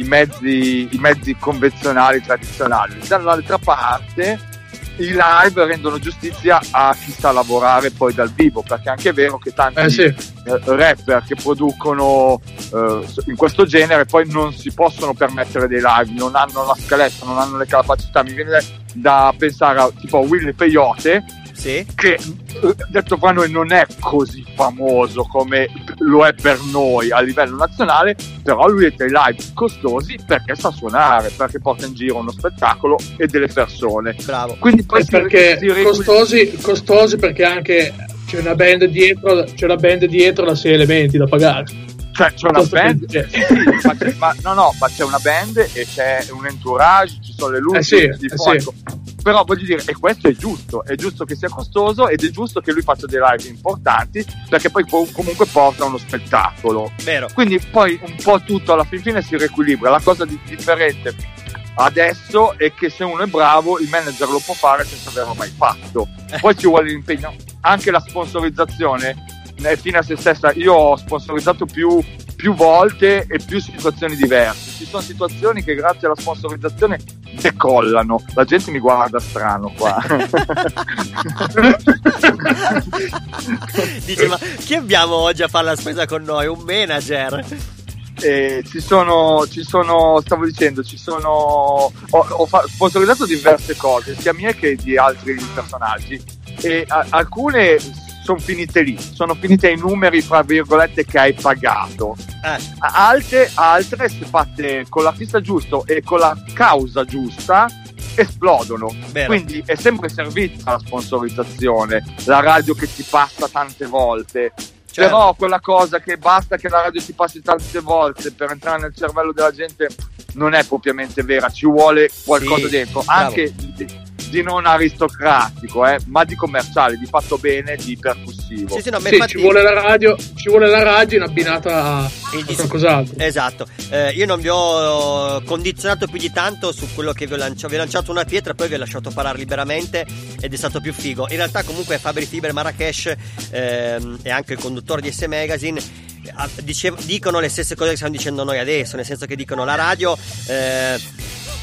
mezzi convenzionali, tradizionali. Dall'altra parte i live rendono giustizia a chi sta a lavorare poi dal vivo, perché anche è vero che tanti sì, rapper che producono in questo genere poi non si possono permettere dei live, non hanno la scaletta, non hanno le capacità. Mi viene da pensare a tipo Willy Peyote, sì, che detto fra noi non è così famoso come lo è per noi a livello nazionale, però lui è dei live costosi perché sa suonare, perché porta in giro uno spettacolo e delle persone. Bravo. Quindi poi perché costosi perché anche c'è una band dietro la 6 elementi da pagare. Cioè c'è una band, sì, ma c'è una band e c'è un entourage, ci sono le luci, di fuoco. Sì. Però voglio dire, e questo è giusto che sia costoso ed è giusto che lui faccia dei live importanti, perché poi comunque porta uno spettacolo. Vero. Quindi poi un po' tutto alla fin fine si riequilibra. La cosa differente adesso è che se uno è bravo il manager lo può fare senza averlo mai fatto. Poi ci vuole l'impegno, anche la sponsorizzazione è fine a se stessa. Io ho sponsorizzato più volte e più situazioni diverse. Ci sono situazioni che grazie alla sponsorizzazione decollano. La gente mi guarda strano qua. Dice, ma chi abbiamo oggi a fare la spesa con noi? Un manager? Ci sono ho sponsorizzato diverse cose, sia mie che di altri personaggi, e alcune sono finite lì, sono finite ai numeri fra virgolette che hai pagato, altre se fatte con l'artista giusto e con la causa giusta esplodono. Bene. Quindi è sempre servita la sponsorizzazione, la radio che ti passa tante volte. Certo. Però quella cosa che basta che la radio ti passi tante volte per entrare nel cervello della gente non è propriamente vera, ci vuole qualcosa dentro, bravo, anche di non aristocratico, ma di commerciale, di fatto bene, di percussivo. Ci vuole la radio, in abbinata a qualcos'altro. Esatto. Io non vi ho condizionato più di tanto su quello che vi ho lanciato una pietra, poi vi ho lasciato parlare liberamente ed è stato più figo. In realtà comunque Fabri Fibra, Marracash e anche il conduttore di S Magazine dicono le stesse cose che stiamo dicendo noi adesso, nel senso che dicono la radio,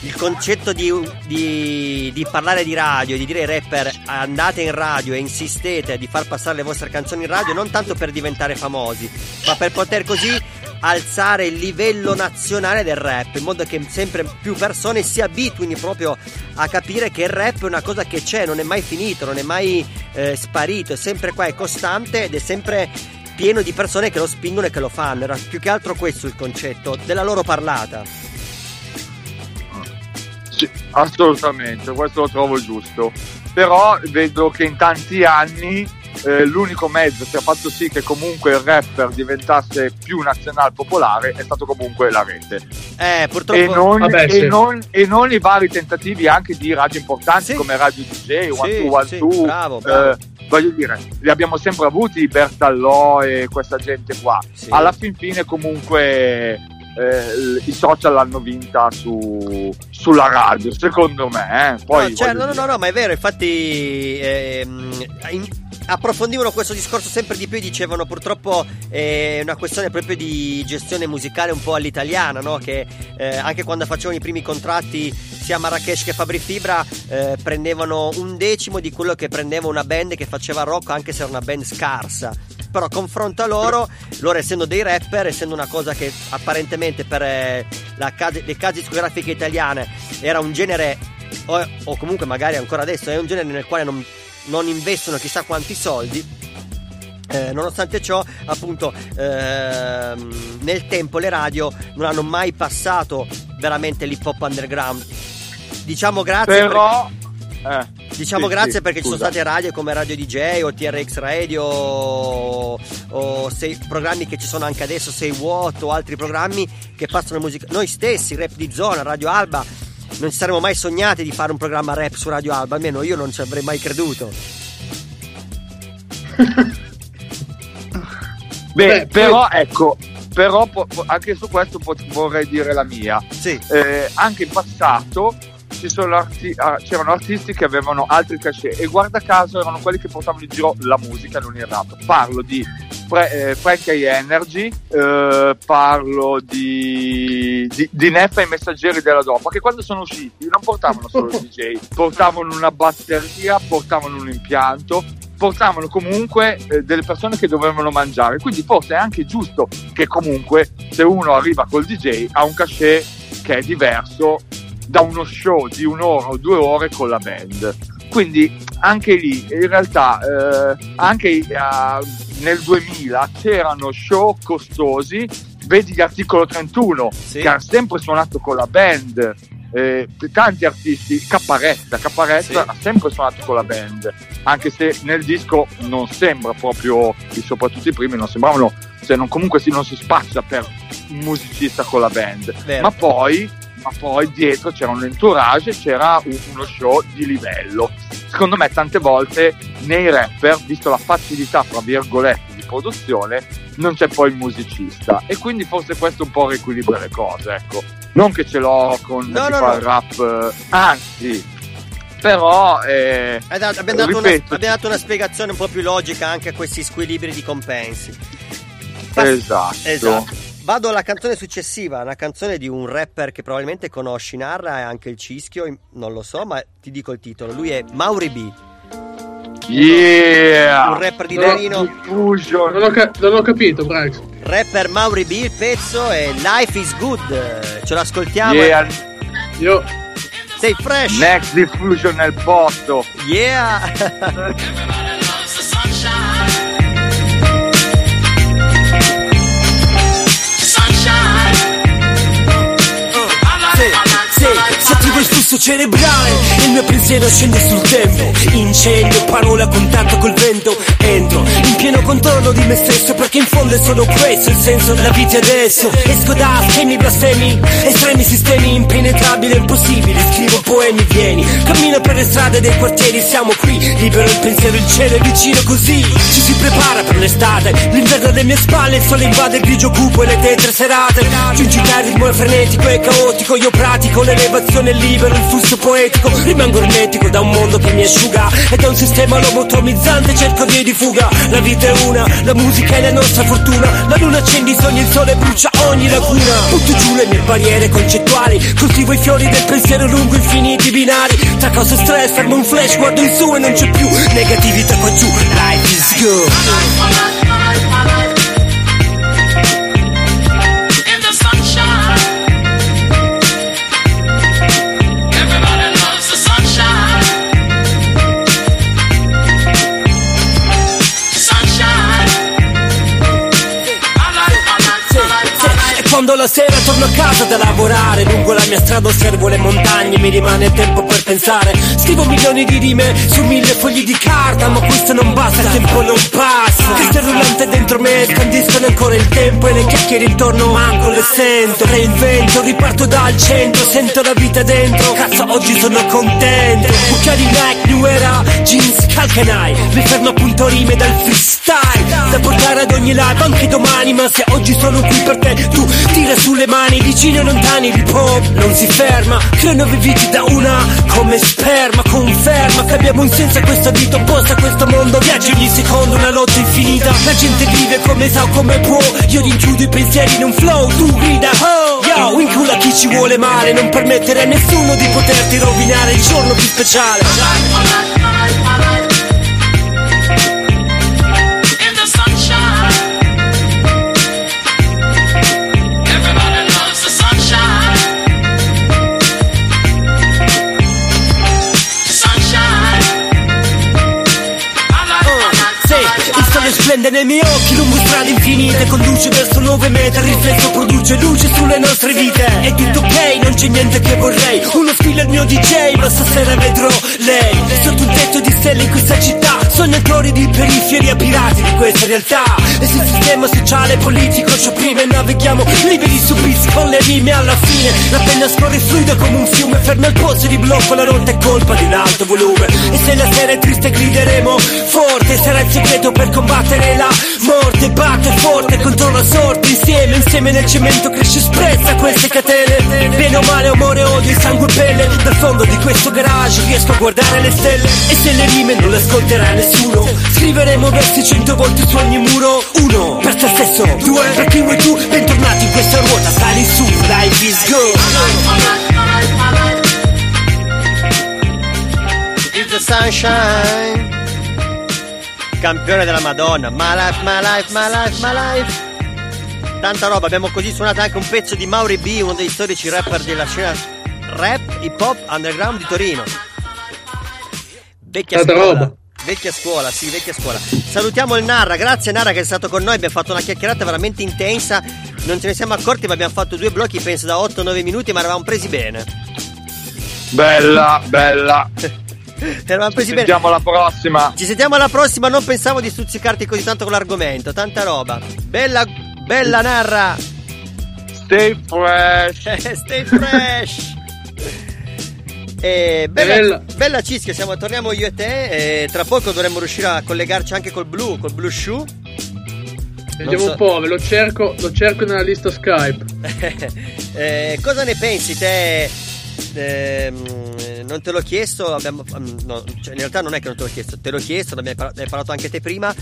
il concetto di parlare di radio, di dire ai rapper andate in radio e insistete di far passare le vostre canzoni in radio, non tanto per diventare famosi ma per poter così alzare il livello nazionale del rap, in modo che sempre più persone si abituino proprio a capire che il rap è una cosa che c'è, non è mai finito, non è mai sparito, è sempre qua, è costante ed è sempre pieno di persone che lo spingono e che lo fanno. Era più che altro questo il concetto della loro parlata. Sì, assolutamente, questo lo trovo giusto, però vedo che in tanti anni l'unico mezzo che ha fatto sì che comunque il rapper diventasse più nazional popolare è stato comunque la rete, purtroppo, e non i vari tentativi anche di radio importanti, sì, come Radio DJ, One Two, bravo. Voglio dire, li abbiamo sempre avuti Bertallò e questa gente qua, sì, alla fin fine comunque i social l'hanno vinta sulla radio, secondo me. Poi no, ma è vero, infatti approfondivano questo discorso sempre di più e dicevano purtroppo è una questione proprio di gestione musicale un po' all'italiana, no? Che anche quando facevano i primi contratti sia Marracash che Fabri Fibra prendevano 1/10 di quello che prendeva una band che faceva rock, anche se era una band scarsa, però confronta loro essendo dei rapper, essendo una cosa che apparentemente per le case discografiche italiane era un genere o comunque magari ancora adesso è un genere nel quale non investono chissà quanti soldi, Nonostante ciò, appunto, nel tempo le radio non hanno mai passato veramente l'hip hop underground. Diciamo grazie. Però diciamo sì, grazie, sì, perché scusa, ci sono state radio come Radio DJ o TRX Radio o programmi che ci sono anche adesso, Say What, o altri programmi che passano musica. Noi stessi, Rap di Zona, Radio Alba, non ci saremmo mai sognati di fare un programma rap su Radio Alba, almeno io non ci avrei mai creduto. Beh, però ecco, però anche su questo vorrei dire la mia. Sì. Anche in passato c'erano artisti che avevano altri cachet e guarda caso erano quelli che portavano in giro la musica, non il rap. Parlo di Freaky Energy, parlo di Neffa e i Messaggeri della Dopa, che quando sono usciti non portavano solo il DJ, portavano una batteria, portavano un impianto, portavano comunque delle persone che dovevano mangiare, quindi forse è anche giusto che comunque se uno arriva col DJ ha un cachet che è diverso da uno show di un'ora o 2 ore con la band. Quindi anche lì in realtà nel 2000 c'erano show costosi, vedi l'articolo 31, sì, che ha sempre suonato con la band, tanti artisti, Capparetta sì, ha sempre suonato con la band, anche se nel disco non sembra proprio, soprattutto i primi non sembravano, cioè non, comunque sì, non si spaccia per un musicista con la band. Vero. Ma poi dietro c'era un entourage, c'era uno show di livello. Secondo me tante volte nei rapper, visto la facilità tra virgolette di produzione, non c'è poi il musicista, e quindi forse questo un po' riequilibra le cose, ecco. Non che ce l'ho con il rap, anzi, però abbiamo dato una spiegazione un po' più logica anche a questi squilibri di compensi. Esatto. Vado alla canzone successiva, una canzone di un rapper che probabilmente conosci, Narra, e anche il Cischio, non lo so, ma ti dico il titolo. Lui è Mauri B. Yeah! Un rapper di Torino. Non ho capito, Branx. Rapper Mauri B, il pezzo è Life is Good. Ce l'ascoltiamo. Yeah! Yo! Sei fresh! Next Diffusion nel posto! Yeah! Sotto il flusso cerebrale il mio pensiero scende sul tempo, incendio, parola, contatto col vento, entro in pieno controllo di me stesso, perché in fondo è solo questo il senso della vita. Adesso esco da schemi, blasfemi, estremi sistemi, impenetrabile, impossibile, scrivo poemi, vieni, cammino per le strade dei quartieri, siamo qui, libero il pensiero, il cielo è vicino, così ci si prepara per l'estate, l'inverno alle mie spalle, il sole invade il grigio cupo e le tetre serate, giù in città il ritmo è frenetico e caotico, io pratico l'elevazione, libero il flusso poetico, rimango ermetico da un mondo che mi asciuga e da un sistema lobotomizzante, cerco via di fuga. La vita è una, la musica è la nostra fortuna, la luna accende i sogni, il sole brucia ogni lacuna, butto giù le mie barriere concettuali, coltivo i fiori del pensiero lungo infiniti binari, tra cose e stress fermo un flash, guardo in su e non c'è più negatività qua giù, life is good. Quando la sera torno a casa da lavorare, lungo la mia strada osservo le montagne, mi rimane tempo per pensare, scrivo milioni di rime su 1000 fogli di carta, ma questo non basta, il tempo non passa, questo rullante dentro me scandiscono ancora il tempo e le chiacchiere intorno manco le sento, reinvento, riparto dal centro, sento la vita dentro, cazzo oggi sono contento, occhiali Nike, new era, jeans, calcanai, mi fermo appunto rime dal freestyle da portare ad ogni live anche domani, ma se oggi sono qui per te tu tira sulle mani, vicini o lontani, l'hip hop non si ferma, creo nuove vite da una come sperma, conferma che abbiamo un senso a questa vita opposta, a questo mondo, viaggi ogni secondo, una lotta infinita, la gente vive come sa o come può, io rinchiudo i pensieri in un flow, tu grida oh, yo, incula chi ci vuole male, non permettere a nessuno di poterti rovinare il giorno più speciale. splende nei miei occhi l'ombrale infinite, conduce verso 9 metri, il riflesso produce luce sulle nostre vite. È tutto ok, non c'è niente che vorrei, uno skill al mio DJ, ma stasera vedrò lei. Sotto un tetto di stelle in questa città, sognatori di periferia, pirati di questa realtà. E se il sistema sociale e politico ci opprime, navighiamo liberi su pizzi con le rime alla fine. La penna scorre fluida come un fiume, ferma il polso di blocco, la rotta è colpa di un alto volume. E se la sera è triste grideremo forte, sarà il segreto per combattere la morte. Batte forte contro la sorte, insieme, insieme nel cemento cresce sprezza queste catene. Bene o male, amore, odio, sangue e pelle, dal fondo di questo garage riesco a guardare le stelle. E se le rime non le ascolterà nessuno, scriveremo versi 100 volte su ogni muro. 1 per te stesso, 2 per chi vuoi tu, bentornati in questa ruota, sali su, life is good. It's the sunshine, campione della Madonna, my life, my life, my life, my life. Tanta roba, abbiamo così suonato anche un pezzo di Mauri B, uno dei storici rapper della scena rap, hip hop, underground di Torino. Vecchia tanta scuola roba. Vecchia scuola, sì, vecchia scuola. Salutiamo il Narra, grazie Narra che è stato con noi, abbiamo fatto una chiacchierata veramente intensa, non ce ne siamo accorti ma abbiamo fatto 2 blocchi, penso da 8-9 minuti, ma eravamo presi bene. Bella, bella. Ci sentiamo alla prossima. Ci sentiamo alla prossima, non pensavo di stuzzicarti così tanto con l'argomento, tanta roba. Bella. Bella Narra! Stay fresh! Stay fresh! Bella Cischio, torniamo io e te, e tra poco dovremmo riuscire a collegarci anche col Blue Shoe. Vediamo un po', lo cerco nella lista Skype. Cosa ne pensi te? Non te l'ho chiesto, in realtà non è che non te l'ho chiesto, te l'ho chiesto, ne hai parlato anche te prima.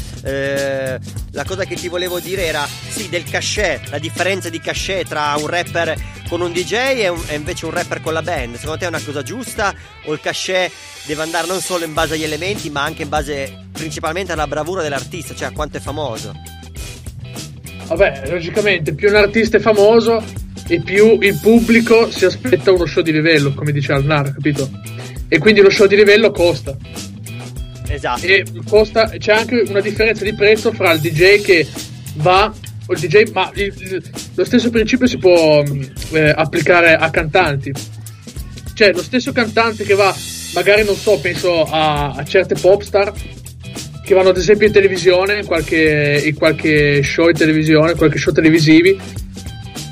La cosa che ti volevo dire era sì del cachet, la differenza di cachet tra un rapper con un DJ e invece un rapper con la band. Secondo te è una cosa giusta o il cachet deve andare non solo in base agli elementi ma anche in base principalmente alla bravura dell'artista, cioè a quanto è famoso? Vabbè, logicamente più un artista è famoso e più il pubblico si aspetta uno show di livello, come diceva il Narra, capito? E quindi lo show di livello costa. Esatto. E costa, c'è anche una differenza di prezzo fra il DJ che va o il DJ, ma lo stesso principio si può applicare a cantanti. Cioè lo stesso cantante che va, magari non so, penso a certe popstar che vanno ad esempio in televisione, in qualche show in televisione, qualche show televisivi,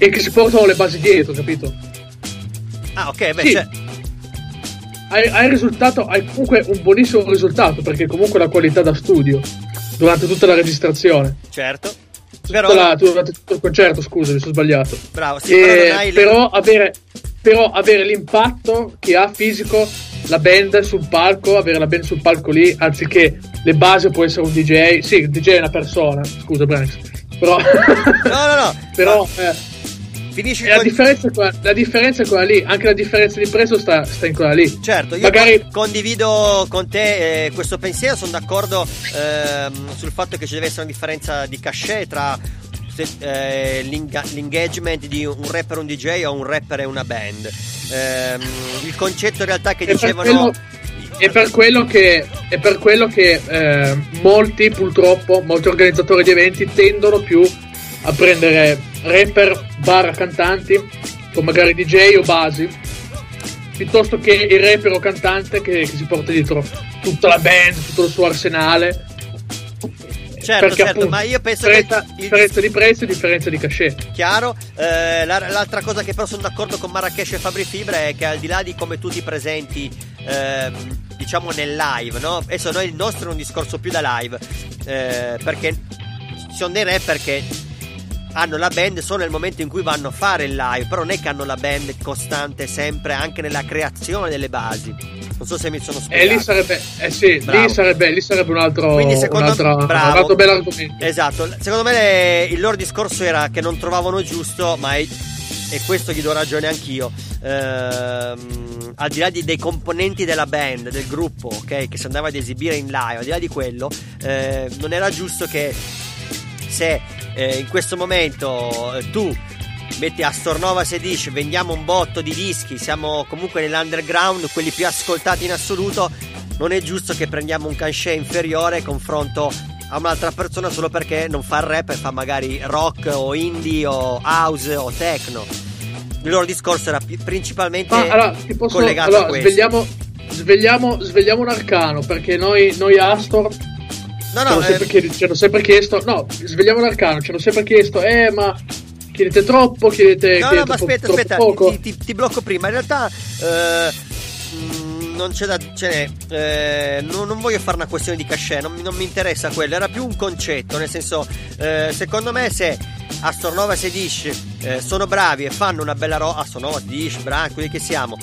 e che si portano le basi dietro, capito? Ah, ok, beh, sì. Cioè... Hai comunque un buonissimo risultato, perché comunque la qualità da studio durante tutta la registrazione. Certo. Però... durante tutto il concerto, scusa, mi sono sbagliato. Bravo, sì, avere l'impatto che ha fisico la band sul palco, avere la band sul palco lì, anziché le basi può essere un DJ. Sì, il DJ è una persona, scusa Branx. Però... No. Però... La differenza è quella lì, anche la differenza di prezzo sta in quella lì. Certo, io magari condivido con te questo pensiero, sono d'accordo sul fatto che ci deve essere una differenza di cachet tra l'engagement di un rapper e un DJ o un rapper e una band. Il concetto in realtà che dicevano... È per quello che molti, purtroppo, molti organizzatori di eventi tendono più a prendere rapper barra cantanti con magari DJ o basi, piuttosto che il rapper o cantante che si porta dietro tutta la band, tutto il suo arsenale. Certo, perché, certo, appunto, ma io penso che differenza di prezzo e differenza di cachet. Chiaro. L'altra cosa che però sono d'accordo con Marracash e Fabri Fibra è che al di là di come tu ti presenti diciamo nel live, no? Adesso noi il nostro è un discorso più da live, perché ci sono dei rapper che hanno la band solo nel momento in cui vanno a fare il live, però non è che hanno la band costante sempre anche nella creazione delle basi. Non so se mi sono spiegato. Lì sarebbe un altro bel argomento. Esatto, secondo me il loro discorso era che non trovavano giusto, ma e questo gli do ragione anch'io, al di là dei componenti della band, del gruppo, ok, che si andava ad esibire in live, al di là di quello non era giusto che se in questo momento tu metti Astornova, S-Dish, vendiamo un botto di dischi, siamo comunque nell'underground, quelli più ascoltati in assoluto, non è giusto che prendiamo un cachet inferiore confronto a un'altra persona solo perché non fa il rap e fa magari rock o indie o house o techno. Il loro discorso era principalmente collegato a questo. Svegliamo un arcano, perché noi Astor ci hanno sempre chiesto, svegliamo un arcano, ci hanno sempre chiesto ma chiedete troppo, chiedete poco. Ti blocco prima, in realtà non c'è non voglio fare una questione di cachet, non mi interessa quello, era più un concetto, nel senso secondo me se Astornova e S-Dish sono bravi e fanno una bella roba, Astornova, S-Dish, Branx, quelli che siamo,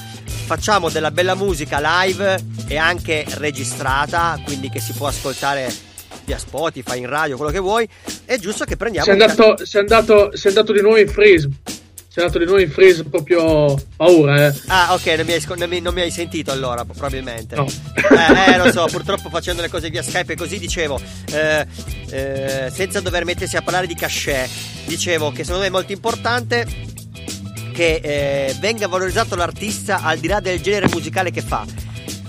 facciamo della bella musica live e anche registrata, quindi che si può ascoltare via Spotify, in radio, quello che vuoi, è giusto che prendiamo. Sei andato di nuovo in freeze. C'è andato di noi in freeze, proprio paura, eh. Ah, ok, non mi hai sentito allora, probabilmente. No. Lo so, purtroppo facendo le cose via Skype e così, dicevo, senza dover mettersi a parlare di cachet, dicevo che secondo me è molto importante che venga valorizzato l'artista al di là del genere musicale che fa.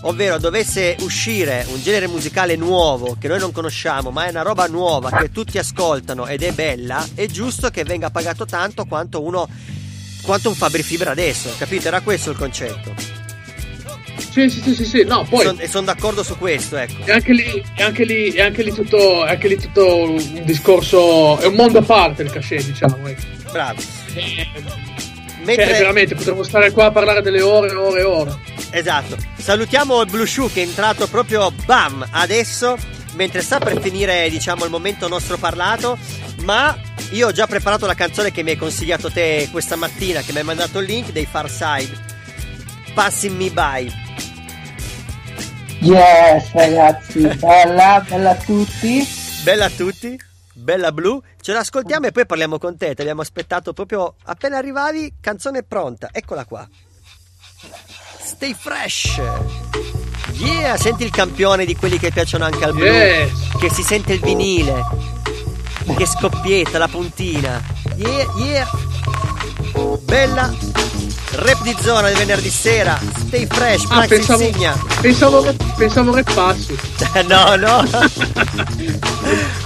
Ovvero, dovesse uscire un genere musicale nuovo che noi non conosciamo, ma è una roba nuova che tutti ascoltano ed è bella, è giusto che venga pagato tanto quanto un Fabri Fibra adesso, capito? Era questo il concetto. Sì. No, poi sono d'accordo su questo, ecco. E anche lì tutto un discorso, è un mondo a parte il cachet, diciamo. Bravo. Veramente potremmo stare qua a parlare delle ore e ore e ore. Esatto. Salutiamo il Blue Shoe che è entrato proprio bam adesso, mentre sta per finire, diciamo, il momento nostro parlato. Ma io ho già preparato la canzone che mi hai consigliato te questa mattina, che mi hai mandato il link, dei Pharcyde, Passing Me By. Yes ragazzi, bella a tutti, bella blu, ce l'ascoltiamo e poi parliamo con te. Ti abbiamo aspettato proprio appena arrivavi, canzone pronta, eccola qua. Stay fresh. Yeah, senti il campione di quelli che piacciono anche al blu, yes. Che si sente il vinile, che scoppietta la puntina. Yeah. Bella rap di zona del venerdì sera. Stay fresh, pensavo che passi. No.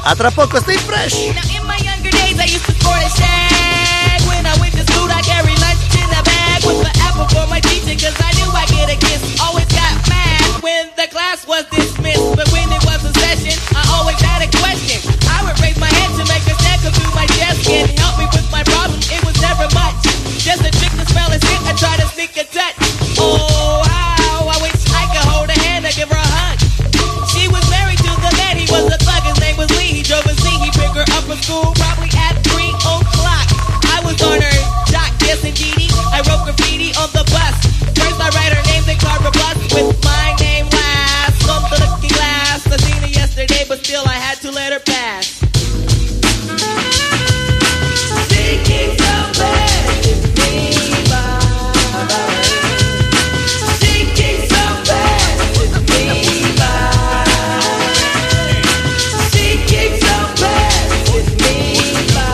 A tra poco, stay fresh. Now in my younger days I used to sport a shag. When I went to school I carried lunch in a bag. Was forever for my teacher cause I knew I'd get a kiss. Always got mad when the class was dismissed. But when it was a session I always had a question. I would raise my hand to make a snack up through my desk. And help me with my problem, it was never much. Just a trick to spell and stick, I try to sneak a touch. Oh how I wish I could hold her hand and give her a hug. She was married to the man, he was a thug, his name was Lee. He drove a Z, he picked her up from school probably at 3:00. I was on her jock, yes indeedy. I wrote graffiti on the bus. First I write her name, then carve a bus with my name last. Come to looking glass. I seen her yesterday, but still I had to let her pass. Thinking somewhere is me by. Thinking somewhere is me by. Thinking somewhere is me by.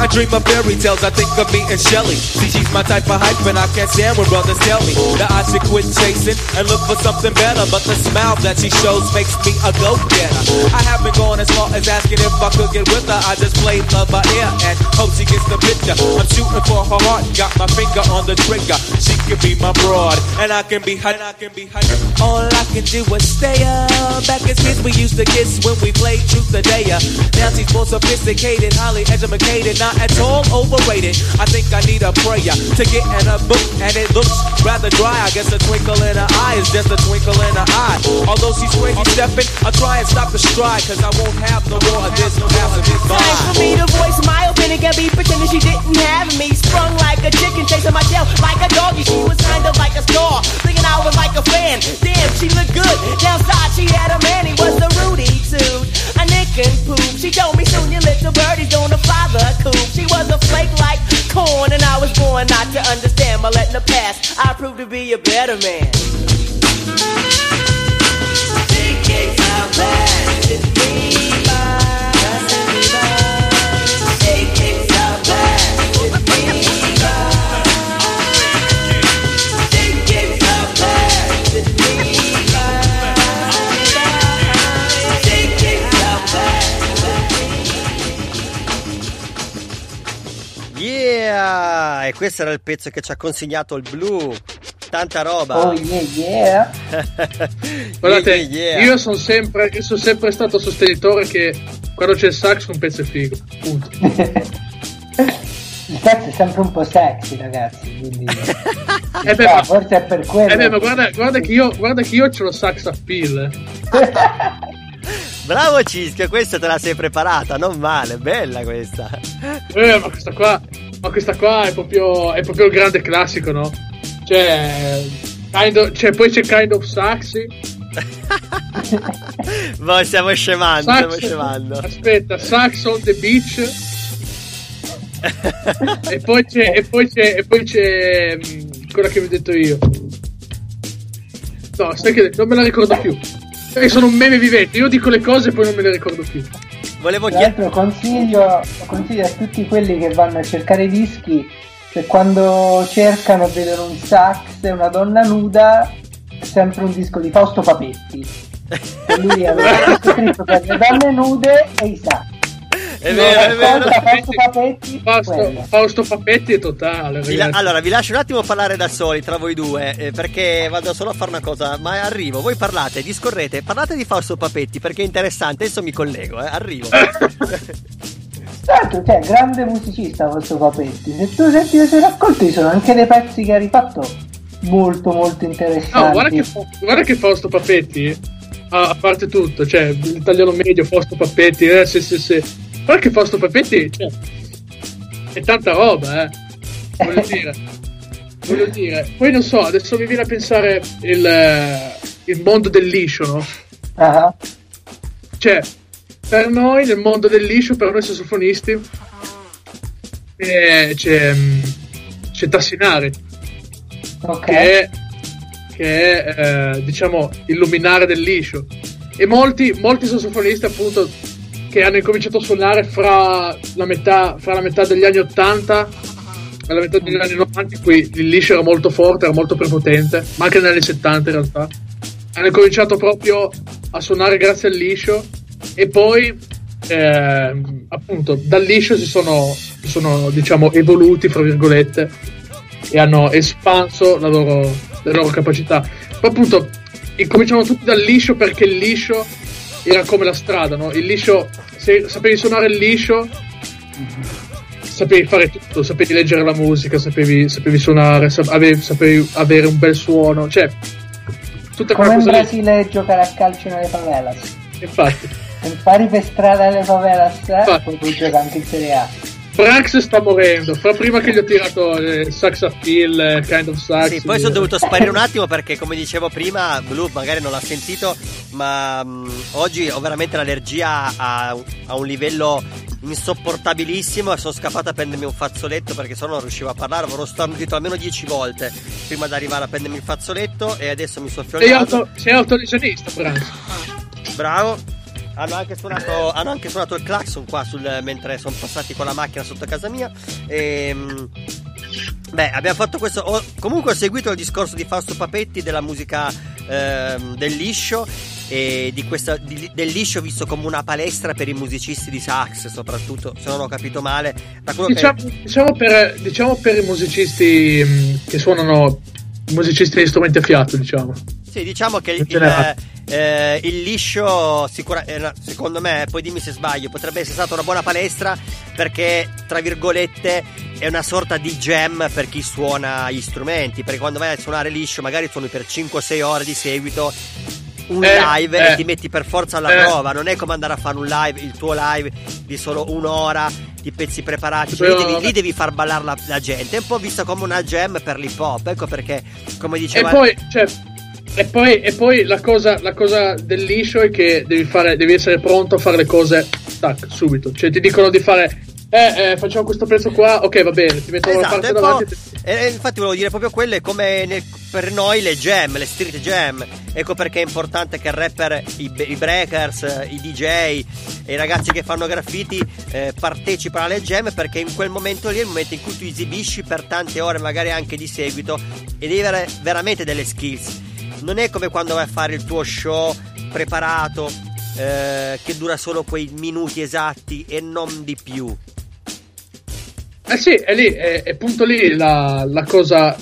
I dream of fairy tales, I think of me and Shelly. See, she's my type of hype and I can't stand when brothers tell me that I should quit chasing and look for something better. But the smile that she shows makes me a go-getter. I haven't gone as far as asking if I could get with her. I just play love by ear and hope she gets the picture. I'm shooting for her heart, got my finger on the trigger. She can be my broad and I can be hot. All I can do is stay up. Back as kids we used to kiss when we played truth or dare. Now she's more sophisticated, highly educated. Not at all overrated. I think I need a prayer to get in a book, and it looks rather dry. I guess a twinkle in her eye is just a twinkle in her eye. Although she's crazy stepping, I try and stop the stride, cause I won't have no more of this, no more of this vibe. Time for me to voice my opinion and be pretending she didn't have me. Sprung like a chicken, chasing my tail like a doggy. She was kind of like a star, thinking I was like a fan. Damn, she looked good. Downside, she had a man, he was the Rudy too. A nickin' poop. She told me soon your little birdie's gonna fly the coop. She was a flake like corn, and I was born not to understand. By letting her pass, I proved to be a better man. Thinking how fast it me by. Thinking how fast it me by. Thinking how fast it me by. Ah, e questo era il pezzo che ci ha consigliato il Blue. Tanta roba. Oh yeah yeah. Guardate, yeah. Io sono sempre stato sostenitore che quando c'è il sax un pezzo è figo, punto. Il sax è sempre un po' sexy, ragazzi, quindi ma forse è per quello. Ma guarda che io c'ho lo sax appeal. Bravo Cischio, questa te l'ha sei preparata, non male, bella questa. Ma questa qua è proprio il grande classico, no? Poi c'è Kind of Saxy. Boh, stiamo scemando. Aspetta, Sax on the Beach. e poi c'è quella che vi ho detto io. No, sai che non me la ricordo più. Perché sono un meme vivente, io dico le cose e poi non me le ricordo più. Volevo chiedere, consiglio a tutti quelli che vanno a cercare dischi, che quando cercano vedono un sax e una donna nuda, è sempre un disco di Fausto Papetti. E lui aveva scritto per le donne nude e i sax. È vero. Fausto Papetti è totale. Allora vi lascio un attimo parlare da soli tra voi due, perché vado solo a fare una cosa, ma arrivo, voi parlate, discorrete, parlate di Fausto Papetti perché è interessante, adesso mi collego, arrivo. Certo, cioè, grande musicista questo Papetti. Se tu senti questi racconti, ci sono anche dei pezzi che ha rifatto molto molto interessanti. No, guarda che Fausto Papetti, a parte tutto, cioè l'italiano medio, Fausto Papetti, sì. Guarda che Fausto Papetti, cioè, è tanta roba, voglio dire. Poi non so, adesso mi viene a pensare il mondo del liscio, no? Uh-huh. Cioè, per noi, nel mondo del liscio, per noi sassofonisti, c'è Tassinari, okay, che è diciamo il luminare del liscio, e molti sassofonisti appunto che hanno incominciato a suonare fra la metà degli anni 80 e la metà degli anni 90, in cui il liscio era molto forte, era molto prepotente, ma anche negli anni 70 in realtà hanno incominciato proprio a suonare grazie al liscio. E poi appunto dal liscio si sono diciamo evoluti fra virgolette e hanno espanso le loro capacità. Poi appunto incominciamo tutti dal liscio perché il liscio era come la strada, no? Il liscio, se sapevi suonare il liscio sapevi fare tutto, sapevi leggere la musica, sapevi suonare, sapevi avere un bel suono, cioè tutta come in Brasile giocare a calcio nelle favelas. Infatti impari per strada le favelas, poi tu gioca anche in Serie A. Branx sta morendo, fra prima che gli ho tirato sax appeal, kind of sax. Sì, poi sono dovuto sparire un attimo perché, come dicevo prima, Blue magari non l'ha sentito, ma oggi ho veramente l'allergia a un livello insopportabilissimo e sono scappato a prendermi un fazzoletto perché sennò non riuscivo a parlare. Avevo starnutito almeno 10 volte prima di arrivare a prendermi il fazzoletto e adesso mi soffio. Sei autolesionista, Branx. Bravo. Hanno anche suonato il clacson qua mentre sono passati con la macchina sotto casa mia. Beh, abbiamo fatto questo. Comunque ho seguito il discorso di Fausto Papetti della musica del liscio e del liscio visto come una palestra per i musicisti di sax, soprattutto, se non ho capito male. Diciamo per i musicisti che suonano, musicisti di strumenti a fiato, diciamo. Sì, diciamo che il liscio secondo me, poi dimmi se sbaglio, potrebbe essere stata una buona palestra perché tra virgolette è una sorta di jam per chi suona gli strumenti, perché quando vai a suonare liscio magari suoni per 5-6 ore di seguito un live e ti metti per forza alla prova. Non è come andare a fare un live, il tuo live di solo un'ora, di pezzi preparati, cioè lì devi far ballare la gente. È un po' vista come una jam per l'hip hop, ecco perché, come diceva. E poi la cosa del liscio è che devi essere pronto a fare le cose tac subito. Cioè ti dicono di fare facciamo questo pezzo qua, ok va bene, ti metto una parte davanti infatti volevo dire proprio quelle come per noi le jam, le street jam. Ecco perché è importante che il rapper, i breakers, i DJ e i ragazzi che fanno graffiti partecipano alle jam, perché in quel momento lì è il momento in cui tu esibisci per tante ore, magari anche di seguito, e devi avere veramente delle skills. Non è come quando vai a fare il tuo show preparato che dura solo quei minuti esatti e non di più. sì, è lì, è punto lì la cosa,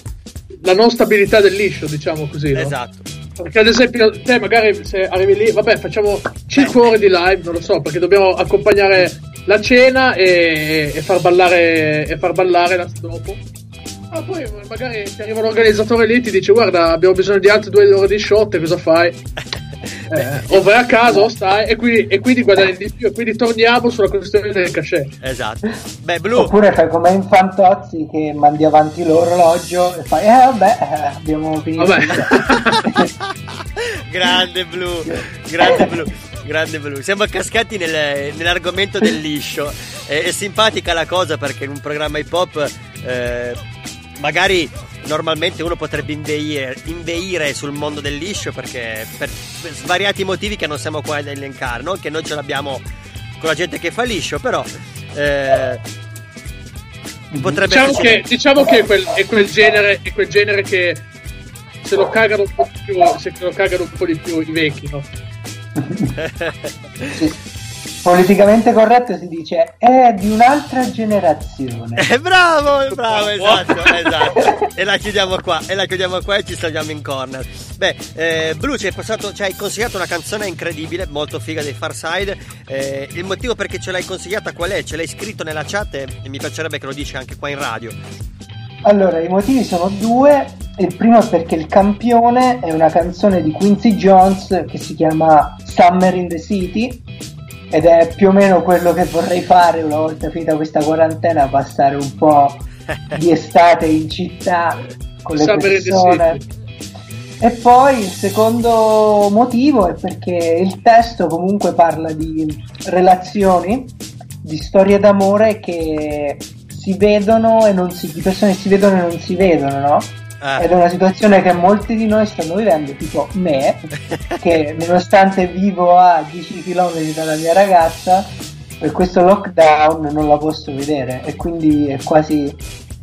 la non stabilità del liscio, diciamo così, no? Esatto. Perché ad esempio te magari se arrivi lì, vabbè, facciamo 5 ore di live, non lo so, perché dobbiamo accompagnare la cena e far ballare la dopo. Ma poi magari ti arriva l'organizzatore lì e ti dice: guarda, abbiamo bisogno di altre 2 ore di shot, e cosa fai? O vai a casa o stai, e quindi guadagni di più, e quindi torniamo sulla questione del cachet. Esatto. Beh, Blue. Oppure fai come in Fantozzi, che mandi avanti l'orologio e fai: vabbè, abbiamo finito. Vabbè. Grande Blue, grande Blue. Grande Blue, siamo cascati nell'argomento del liscio. È simpatica la cosa, perché in un programma hip hop magari normalmente uno potrebbe inveire sul mondo del liscio, perché per svariati motivi che non siamo qua ad elencare, no? Che noi ce l'abbiamo con la gente che fa liscio, però potrebbe, diciamo che è quel genere che se lo cagano un po' di più i vecchi, no? Politicamente corretto si dice è di un'altra generazione. Bravo, esatto. e la chiudiamo qua e ci saliamo in corner. Beh, Blue, ci hai consigliato una canzone incredibile, molto figa, dei Pharcyde. Il motivo perché ce l'hai consigliata qual è? Ce l'hai scritto nella chat e mi piacerebbe che lo dici anche qua in radio. Allora, i motivi sono 2. Il primo è perché Il Campione è una canzone di Quincy Jones che si chiama Summer in the City, ed è più o meno quello che vorrei fare una volta finita questa quarantena, passare un po' di estate in città con le persone. E poi il secondo motivo è perché il testo comunque parla di relazioni, di storie d'amore che si vedono e non si vedono, no? Ed è una situazione che molti di noi stanno vivendo, tipo me, che nonostante vivo a 10 km dalla mia ragazza, per questo lockdown non la posso vedere, e quindi è quasi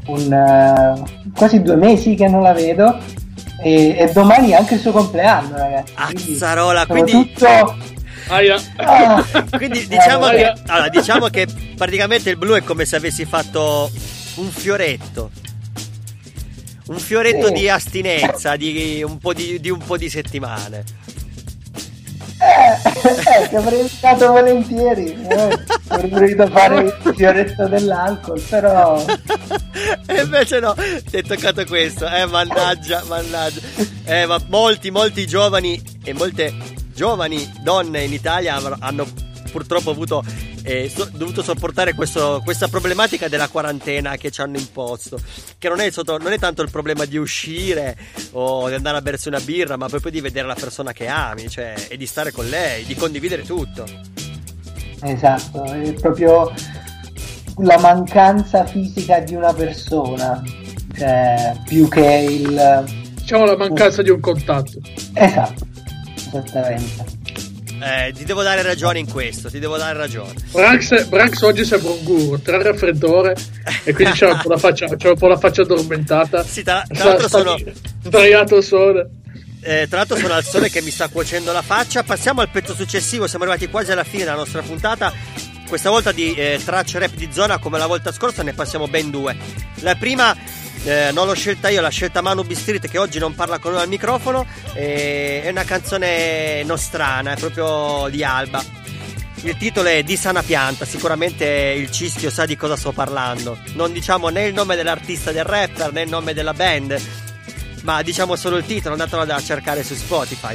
2 mesi che non la vedo, e domani è anche il suo compleanno, ragazzi. Azzarola, quindi tutto... Quindi diciamo che praticamente il Blu è come se avessi fatto un fioretto di astinenza di un po' di settimane. Ti avrei invitato volentieri, avrei voluto fare il fioretto dell'alcol, però e invece no, ti è toccato questo. Mannaggia. Ma molti giovani e molte giovani donne in Italia hanno purtroppo dovuto sopportare questa problematica della quarantena che ci hanno imposto, che non è tanto il problema di uscire o di andare a bersi una birra, ma proprio di vedere la persona che ami, cioè, e di stare con lei, di condividere tutto. Esatto, è proprio la mancanza fisica di una persona, cioè, più che la mancanza di un contatto. Esatto. Ti devo dare ragione in questo. Branx oggi sembra un guru, tra il raffreddore e quindi c'è un po' la faccia addormentata. Sì, tra l'altro sono sdraiato al sole. Tra l'altro sono al sole che mi sta cuocendo la faccia. Passiamo al pezzo successivo, siamo arrivati quasi alla fine della nostra puntata. Questa volta di tracce rap di zona, come la volta scorsa ne passiamo ben 2. La prima non l'ho scelta io, l'ha scelta Manu B Street, che oggi non parla con noi al microfono. È una canzone nostrana, è proprio di Alba. Il titolo è Di Sana Pianta. Sicuramente il Cischio sa di cosa sto parlando. Non diciamo né il nome dell'artista, del rapper, né il nome della band, ma diciamo solo il titolo. Andatelo a cercare su Spotify.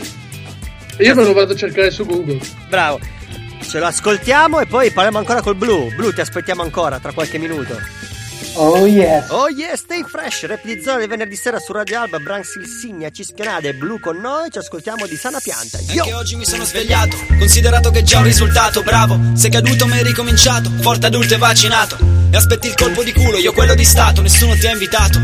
Io me lo vado a cercare su Google. Bravo. Ce lo ascoltiamo e poi parliamo ancora col Blue. Blue, ti aspettiamo ancora tra qualche minuto. Oh yes. Oh yes, stay fresh, replizzone venerdì sera su Radio Alba, Branx il Signa, Cischionade, Blu con noi, ci ascoltiamo Di Sana Pianta. Io anche oggi mi sono svegliato, considerato che è già un risultato, bravo, sei caduto ma hai ricominciato, forte adulto e vaccinato. E aspetti il colpo di culo, io quello di stato, nessuno ti ha invitato,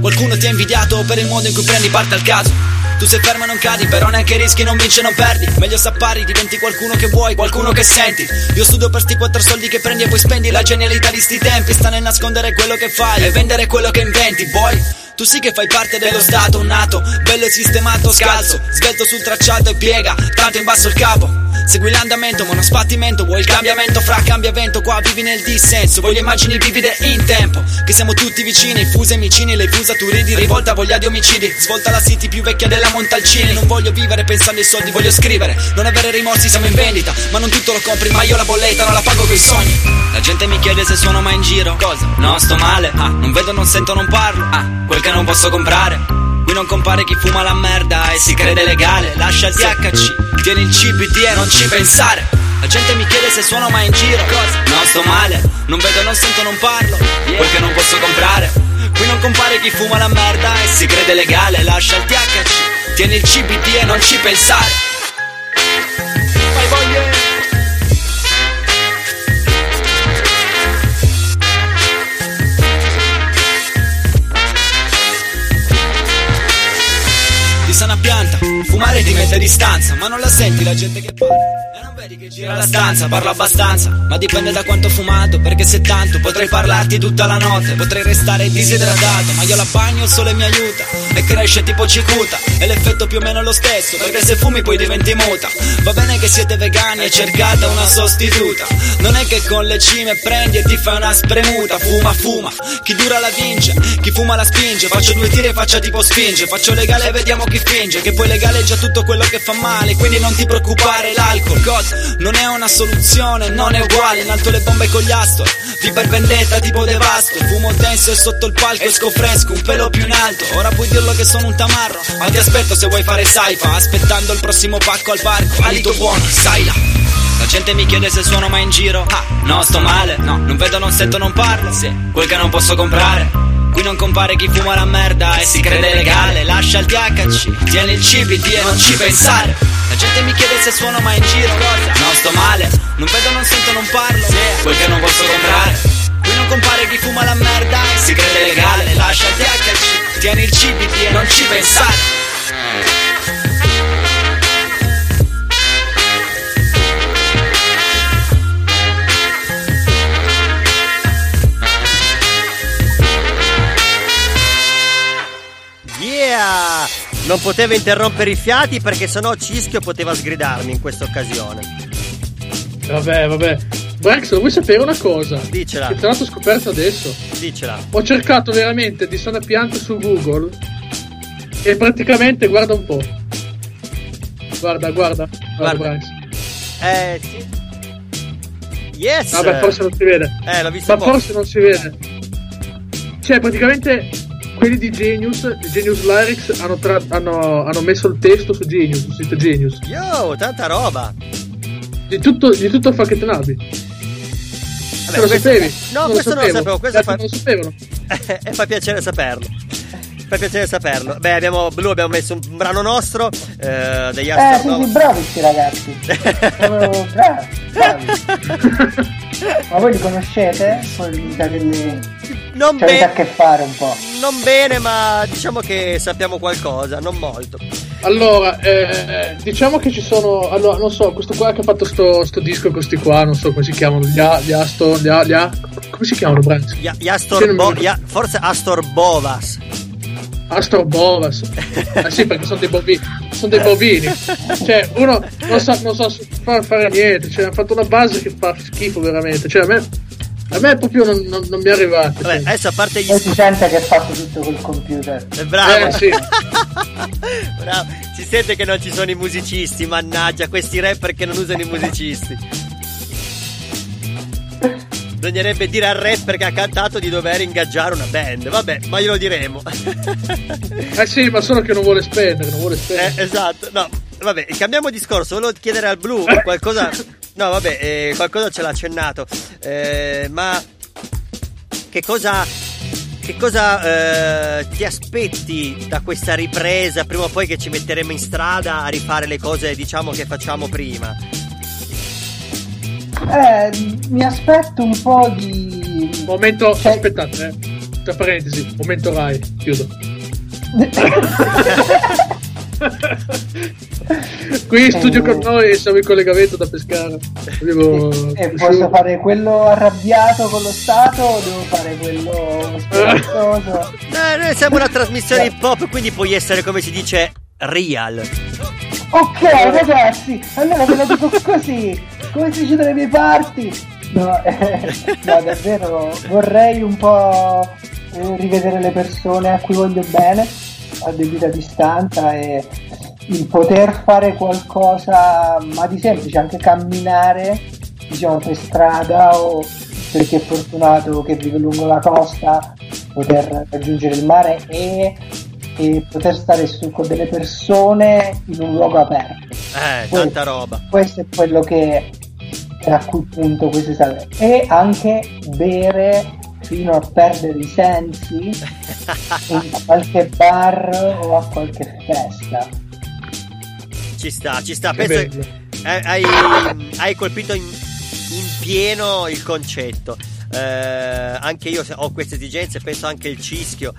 qualcuno ti ha invidiato per il modo in cui prendi parte al caso. Tu sei fermo e non cadi, però neanche rischi, non vinci e non perdi. Meglio s'appari, diventi qualcuno che vuoi, qualcuno che senti. Io studio per sti 4 soldi che prendi e poi spendi. La genialità di sti tempi sta nel nascondere quello che fai e vendere quello che inventi, boy. Tu sì che fai parte dello stato, nato, bello e sistemato, scalzo, svelto sul tracciato e piega, tanto in basso il capo. Segui l'andamento ma non sbattimento. Vuoi il cambiamento? Fra cambia vento, qua vivi nel dissenso. Vuoi le immagini vivide in tempo, che siamo tutti vicini, fuse e micine. Le fusature di rivolta, voglia di omicidi. Svolta la city più vecchia della Montalcini. Non voglio vivere pensando ai soldi, voglio scrivere. Non avere rimorsi, siamo in vendita. Ma non tutto lo compri, ma io la bolletta non la pago coi sogni. La gente mi chiede se sono mai in giro. Cosa? No, sto male. Ah, non vedo, non sento, non parlo. Ah, quel che non posso comprare. Qui non compare chi fuma la merda e si crede legale. Lascia il THC, tieni il CBD e non ci pensare. La gente mi chiede se suono mai in giro. Cosa? No, sto male. Non vedo, non sento, non parlo. Quel che non posso comprare. Qui non compare chi fuma la merda e si crede legale. Lascia il THC, tieni il CBD e non ci pensare. Fai voglia. Sana pianta, fumare ti mette a distanza, ma non la senti la gente che parla, e non vedi che gira la stanza, parla abbastanza, ma dipende da quanto ho fumato, perché se tanto potrei parlarti tutta la notte, potrei restare disidratato, ma io la bagno, il sole mi aiuta, e cresce tipo cicuta, e l'effetto più o meno è lo stesso, perché se fumi poi diventi muta, va bene che siete vegani e cercate una sostituta, non è che con le cime prendi e ti fai una spremuta, fuma fuma, chi dura la vince, chi fuma la spinge, faccio due tiri e faccia tipo spinge, faccio legale e vediamo chi che poi legale già tutto quello che fa male, quindi non ti preoccupare, l'alcol cosa non è una soluzione, non è uguale, in alto le bombe con gli Astor, vi per vendetta tipo devasto, fumo denso e sotto il palco esco fresco, un pelo più in alto, ora puoi dirlo che sono un tamarro, ma ti aspetto se vuoi fare saifa, aspettando il prossimo pacco al parco, alito buono, sai là. La gente mi chiede se suono mai in giro. Ah, no, sto male, no, non vedo, non sento, non parlo. Sì, quel che non posso comprare. Qui non compare chi fuma la merda e si crede legale. Lascia il THC, tieni il CBD e non ci pensare. La gente mi chiede se suono mai in giro. Cosa? No, sto male, non vedo, non sento, non parlo. Sì, quel che non posso comprare. Qui non compare chi fuma la merda e si crede legale. Lascia il THC, tieni il CBD e non ci pensare. Non potevo interrompere i fiati perché sennò Cischio poteva sgridarmi in questa occasione. Vabbè. Branx, vuoi sapere una cosa? Dicela. Che tra l'altro ho scoperto adesso. Dicela. Ho cercato veramente di sana pianta su Google e praticamente guarda un po'. Guarda Branx. Sì. Yes. Vabbè, forse non si vede. L'ho visto. Ma forse non si vede. Cioè, praticamente quelli di Genius Lyrics hanno messo il testo su Genius, sul sito Genius. Yo, tanta roba! Di tutto facchettenabi. Lo sapevi? No, questo non lo sapevo. Non lo sapevano. E fa piacere saperlo. Beh, abbiamo messo un brano nostro degli Astornova. Siete bravi questi ragazzi. Bravi. Ma voi li conoscete? Non bene, c'è da che fare un po'. Non bene, ma diciamo che sappiamo qualcosa, non molto. Allora, diciamo che ci sono. Allora, non so, questo qua che ha fatto sto disco, questi qua, non so come si chiamano. Come si chiamano, Branx? Forse Astorbovas. Astorbovas. Sì, perché sono dei bovini. Cioè, uno non so fare niente. Cioè, ha fatto una base che fa schifo veramente. Cioè, a me proprio non mi è arrivato. Vabbè, adesso a parte gli... si sente che ha fatto tutto col computer. Bravo. Sì. Bravo. Si sente che non ci sono i musicisti, mannaggia, questi rapper che non usano i musicisti. Bisognerebbe dire al rapper che ha cantato di dover ingaggiare una band. Vabbè, ma glielo diremo. Sì, ma solo che non vuole spendere. Esatto, no. Vabbè, cambiamo discorso, volevo chiedere al Blu qualcosa. No, vabbè, qualcosa ce l'ha accennato. Ma che cosa ti aspetti da questa ripresa? Prima o poi che ci metteremo in strada a rifare le cose, diciamo, che facciamo prima. Mi aspetto un po' di momento, cioè... aspettate, tra parentesi, momento Rai, chiuso. Qui in studio con noi siamo in collegamento da Pescara. E posso fare quello arrabbiato con lo Stato o devo fare quello scherzoso? Noi siamo una trasmissione hip hop, quindi puoi essere, come si dice, real. Ok ragazzi, allora ve la dico così, come si dice dalle mie parti. No, davvero vorrei un po' rivedere le persone a cui voglio bene a debita distanza e il poter fare qualcosa, ma di semplice, anche camminare, diciamo, per strada, o per chi è fortunato che vive lungo la costa poter raggiungere il mare e poter stare su con delle persone in un luogo aperto. Tanta roba. Questo è quello che a cui punto questo serve. E anche bere fino a perdere i sensi in qualche bar o a qualche festa. Ci sta. Penso che hai colpito in pieno il concetto. Anche io ho queste esigenze, penso anche il Cischio,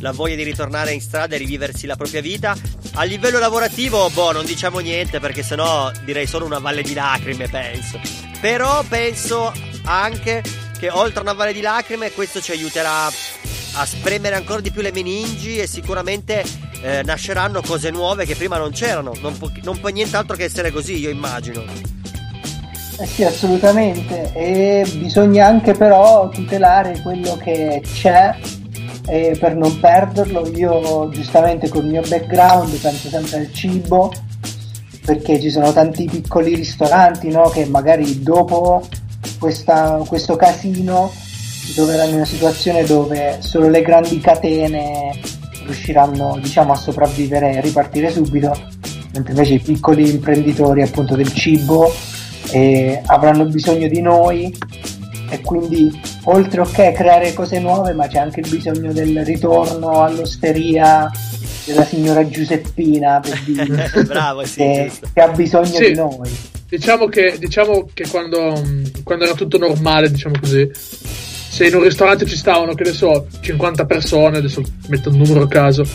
la voglia di ritornare in strada e riviversi la propria vita. A livello lavorativo, non diciamo niente, perché sennò direi solo una valle di lacrime, penso. Però penso anche che oltre a una valle di lacrime questo ci aiuterà a spremere ancora di più le meningi e sicuramente nasceranno cose nuove che prima non c'erano. Non può nient'altro che essere così, io immagino. Sì, assolutamente, e bisogna anche però tutelare quello che c'è e per non perderlo. Io giustamente col mio background penso sempre al cibo, perché ci sono tanti piccoli ristoranti, no, che magari dopo questo casino si troveranno in una situazione dove solo le grandi catene riusciranno, diciamo, a sopravvivere e ripartire subito, mentre invece i piccoli imprenditori appunto del cibo e avranno bisogno di noi, e quindi oltre creare cose nuove, ma c'è anche il bisogno del ritorno all'osteria della signora Giuseppina, per dire. Bravo, sì, che ha bisogno di noi. Diciamo che quando era tutto normale, diciamo così, se in un ristorante ci stavano, che ne so, 50 persone, adesso metto un numero a caso,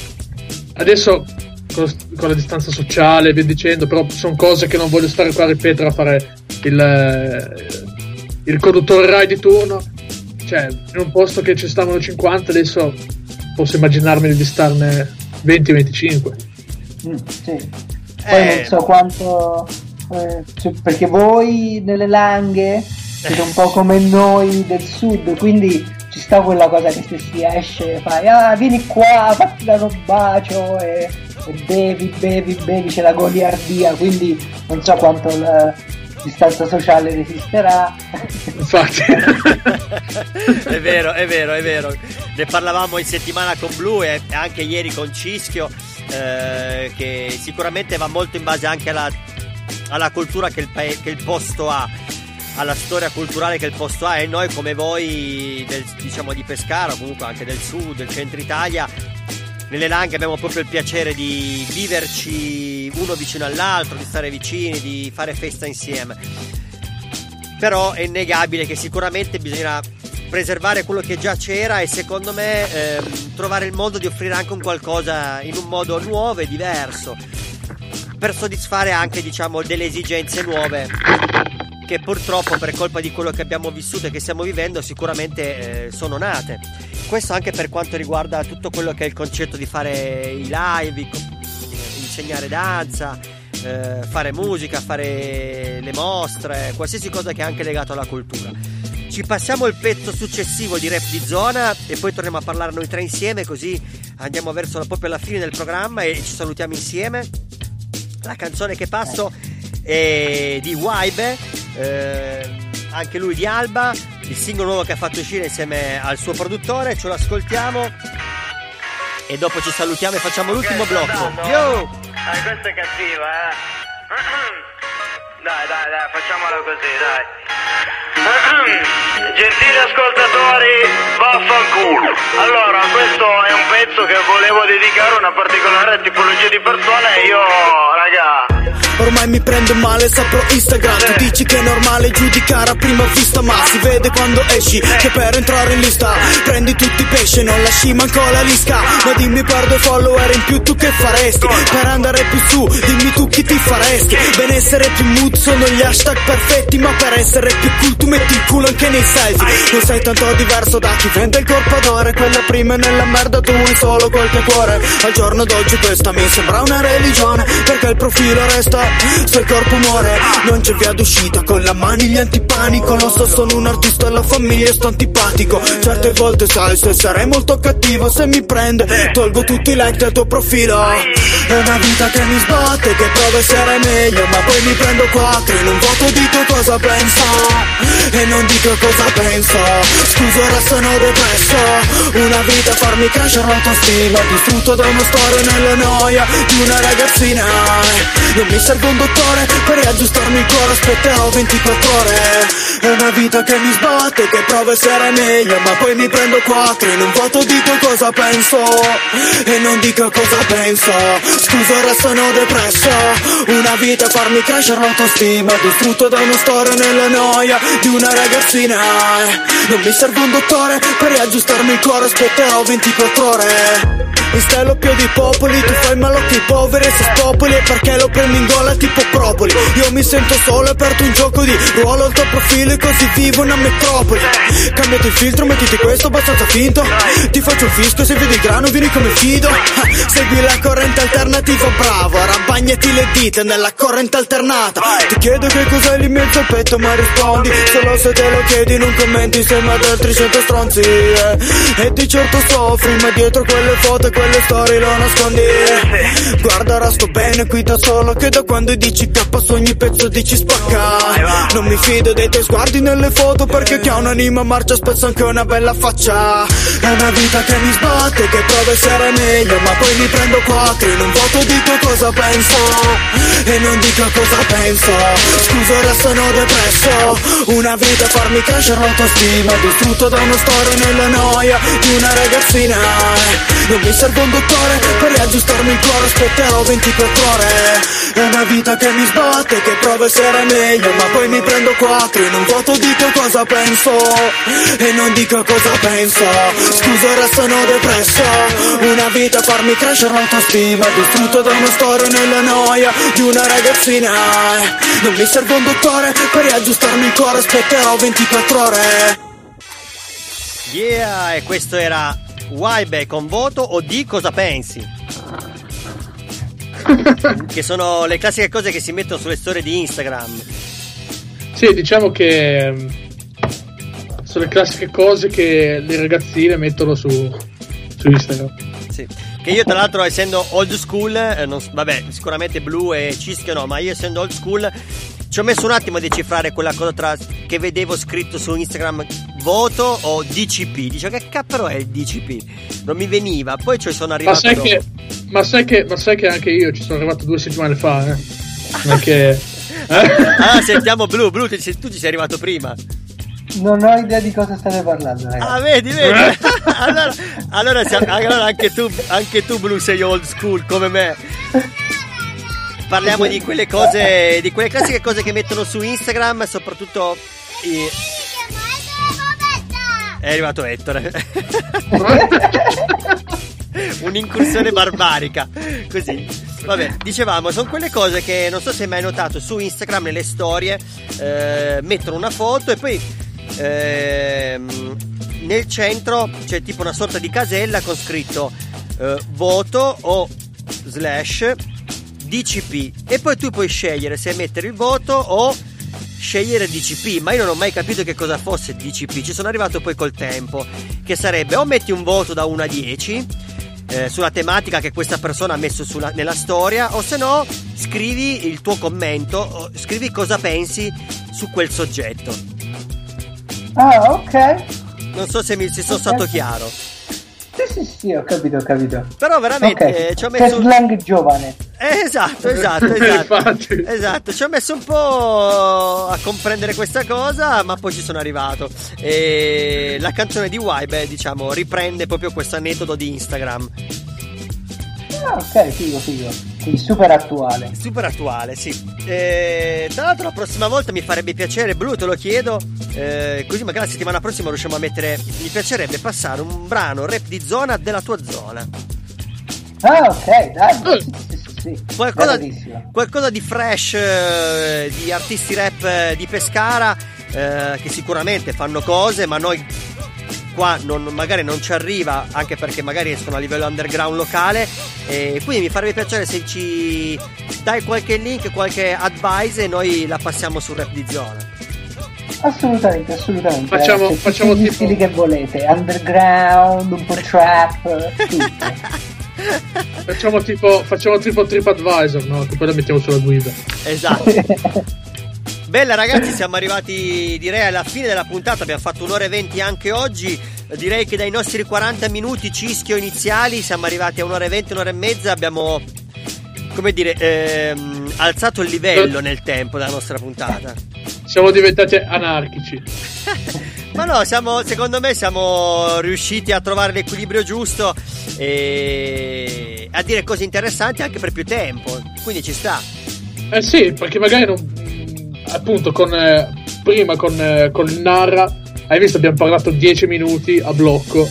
adesso con la distanza sociale, via dicendo, però sono cose che non voglio stare qua a ripetere, a fare il conduttore Rai di turno. Cioè, in un posto che ci stavano 50, adesso posso immaginarmi di starne 20-25. Sì. Poi non so quanto, perché voi nelle Langhe siete un po' come noi del sud, quindi ci sta quella cosa che se si esce e fai vieni qua, fatti da un bacio e bevi, c'è la goliardia, quindi non so quanto la distanza sociale resisterà. Infatti è vero, ne parlavamo in settimana con Blue e anche ieri con Cischio, che sicuramente va molto in base anche alla cultura che il posto ha, alla storia culturale che il posto ha, e noi come voi diciamo di Pescara, comunque anche del sud, del centro Italia, nelle Langhe abbiamo proprio il piacere di viverci uno vicino all'altro, di stare vicini, di fare festa insieme. Però è innegabile che sicuramente bisogna preservare quello che già c'era e secondo me trovare il modo di offrire anche un qualcosa in un modo nuovo e diverso per soddisfare anche, diciamo, delle esigenze nuove che purtroppo, per colpa di quello che abbiamo vissuto e che stiamo vivendo, sicuramente sono nate. Questo anche per quanto riguarda tutto quello che è il concetto di fare i live, insegnare danza, fare musica, fare le mostre, qualsiasi cosa che è anche legato alla cultura. Ci passiamo il pezzo successivo di Rapdzona e poi torniamo a parlare noi tre insieme, così andiamo verso proprio la fine del programma e ci salutiamo insieme. La canzone che passo è di Waibe, anche lui di Alba, il singolo nuovo che ha fatto uscire insieme al suo produttore. Ce lo ascoltiamo e dopo ci salutiamo e facciamo l'ultimo blocco. Yo! Questa è cattiva, eh? Dai, facciamolo così, dai. Gentili ascoltatori, vaffanculo. Allora, questo è un pezzo che volevo dedicare a una particolare tipologia di persone e io, raga, ormai mi prendo male, saprò Instagram. Tu dici che è normale giudicare a prima vista, ma si vede quando esci che per entrare in lista prendi tutti i pesci, non lasci manco la lisca. Ma dimmi per 2 follower in più tu che faresti? Per andare più su dimmi tu chi ti faresti. Benessere più mood sono gli hashtag perfetti, ma per essere più cool tu metti il culo anche nei selfie. Non sei tanto diverso da chi vende il corpo d'ore, quella prima è nella merda, tu vuoi solo col tuo cuore. Al giorno d'oggi questa mi sembra una religione, perché il profilo resta se il corpo muore. Non c'è via d'uscita, con la maniglia antipanico. Non so, sono un artista, la famiglia sto antipatico. Certe volte sai, se sarei molto cattivo, se mi prende tolgo tutti i like dal tuo profilo. È una vita che mi sbatte, che provo a essere meglio, ma poi mi prendo 4 in un voto, dico cosa penso e non dico cosa penso. Scusa, ora sono depresso. Una vita a farmi crescere l'autostima, distrutto da una storia nella noia di una ragazzina. Non mi serve un dottore per riaggiustarmi il cuore, aspetterò 24 ore. È una vita che mi sbatte, che provo a essere meglio, ma poi mi prendo 4 in un voto, dico cosa penso e non dico cosa penso. Scusa, ora sono depresso. Una vita a farmi crescere l'autostima, distrutto da una storia nella noia di una ragazzina. Non mi serve un dottore per riaggiustarmi il cuore, aspetterò 24 ore. In stelo più di popoli, tu fai malocchi ai poveri e si spopoli, e perché lo prendo in gola tipo propoli. Io mi sento solo e perdo un gioco di ruolo, il tuo profilo e così vivo una metropoli. Cambiati il filtro, mettiti questo abbastanza finto, ti faccio un fisco, se vedi il grano vieni come fido. Segui la corrente alternativa, bravo, arrambagnati le dita nella corrente alternata. Ti chiedo che cos'è lì mezzo al petto, ma rispondi solo se te lo chiedi, non commenti insieme ad altri 100 stronzi. E di certo soffri, ma dietro quelle foto e quelle storie lo nascondi. Guarda, ora sto bene qui da solo, che da quando dici K su ogni pezzo dici spacca. Non mi fido dei tuoi sguardi nelle foto, perché chi ha un'anima marcia spesso anche una bella faccia. È una vita che mi sbatte, che provo a essere meglio, ma poi mi prendo 4 in un voto, dico cosa penso e non dico cosa penso. Scusa, ora sono depresso. Una vita a farmi crescere l'autostima, distrutto da una storia nella noia di una ragazzina. Non mi serve un dottore per riaggiustarmi il cuore, aspetterò 24 ore. È una vita che mi sbatte, che provo a essere meglio, ma poi mi prendo 4 in un voto, dico cosa penso e non dico cosa penso. Scusa, ora sono depresso. Una vita a farmi crescere l'autostima, distrutto da una storia nella noia di una ragazzina. Non mi serve un dottore per riaggiustarmi il cuore, aspetterò 24 ore. Yeah, e questo era Waibe con voto o di cosa pensi, che sono le classiche cose che si mettono sulle storie di Instagram. Sì, diciamo che sono le classiche cose che le ragazzine mettono su Instagram. Sì, che io tra l'altro, essendo old school, vabbè, sicuramente Blue e Cischio no, ma io essendo old school ci ho messo un attimo a decifrare quella cosa che vedevo scritto su Instagram, voto o DCP. Dice, che cappero è il DCP? Non mi veniva, poi ci sono arrivato. Ma sai che anche io ci sono arrivato 2 settimane fa, eh? Perché ah, sentiamo Blue, tu ci sei arrivato prima. Non ho idea di cosa state parlando, ragazzi. Ah, vedi. allora anche tu Blue sei old school come me. Parliamo di quelle cose, di quelle classiche cose che mettono su Instagram, soprattutto i... È arrivato Ettore. Un'incursione barbarica. Così. Vabbè, dicevamo, sono quelle cose che non so se hai mai notato su Instagram, nelle storie mettono una foto e poi nel centro c'è tipo una sorta di casella con scritto voto o / DCP, e poi tu puoi scegliere se mettere il voto o scegliere DCP, ma io non ho mai capito che cosa fosse DCP. Ci sono arrivato poi col tempo, che sarebbe o metti un voto da 1 a 10 sulla tematica che questa persona ha messo nella storia, o se no scrivi il tuo commento o scrivi cosa pensi su quel soggetto. Ah, ok, non so se sono stato chiaro. Sì, ho capito. Però veramente ci ho messo slang giovane. Esatto. Ci ho messo un po' a comprendere questa cosa, ma poi ci sono arrivato. E la canzone di Waibe, diciamo, riprende proprio questo aneddoto di Instagram. Ah, ok, figo. Sì, super attuale. Super attuale, sì. Tra l'altro la prossima volta mi farebbe piacere, Blu, te lo chiedo, così magari la settimana prossima riusciamo a mettere, mi piacerebbe passare un brano rap di zona della tua zona. Ah, ok, dai. Sì. Qualcosa di fresh, di artisti rap di Pescara, che sicuramente fanno cose, ma noi qua magari non ci arriva, anche perché magari sono a livello underground locale, e quindi mi farebbe piacere se ci dai qualche link, qualche advice, e noi la passiamo sul rap di zona. Assolutamente. Facciamo tutti gli stili che volete, underground, un po' trap, tutto. Facciamo tipo TripAdvisor, no? Che poi la mettiamo sulla guida. Esatto. Bella ragazzi, siamo arrivati direi alla fine della puntata. Abbiamo fatto 1:20 anche oggi. Direi che dai nostri 40 minuti Cischio iniziali siamo arrivati a 1:20, 1:30. Abbiamo, come dire, alzato il livello nel tempo della nostra puntata. Siamo diventati anarchici. Ma no, secondo me siamo riusciti a trovare l'equilibrio giusto e a dire cose interessanti anche per più tempo, quindi ci sta. Eh sì, perché magari non, appunto, prima con il Narra, hai visto, abbiamo parlato 10 minuti a blocco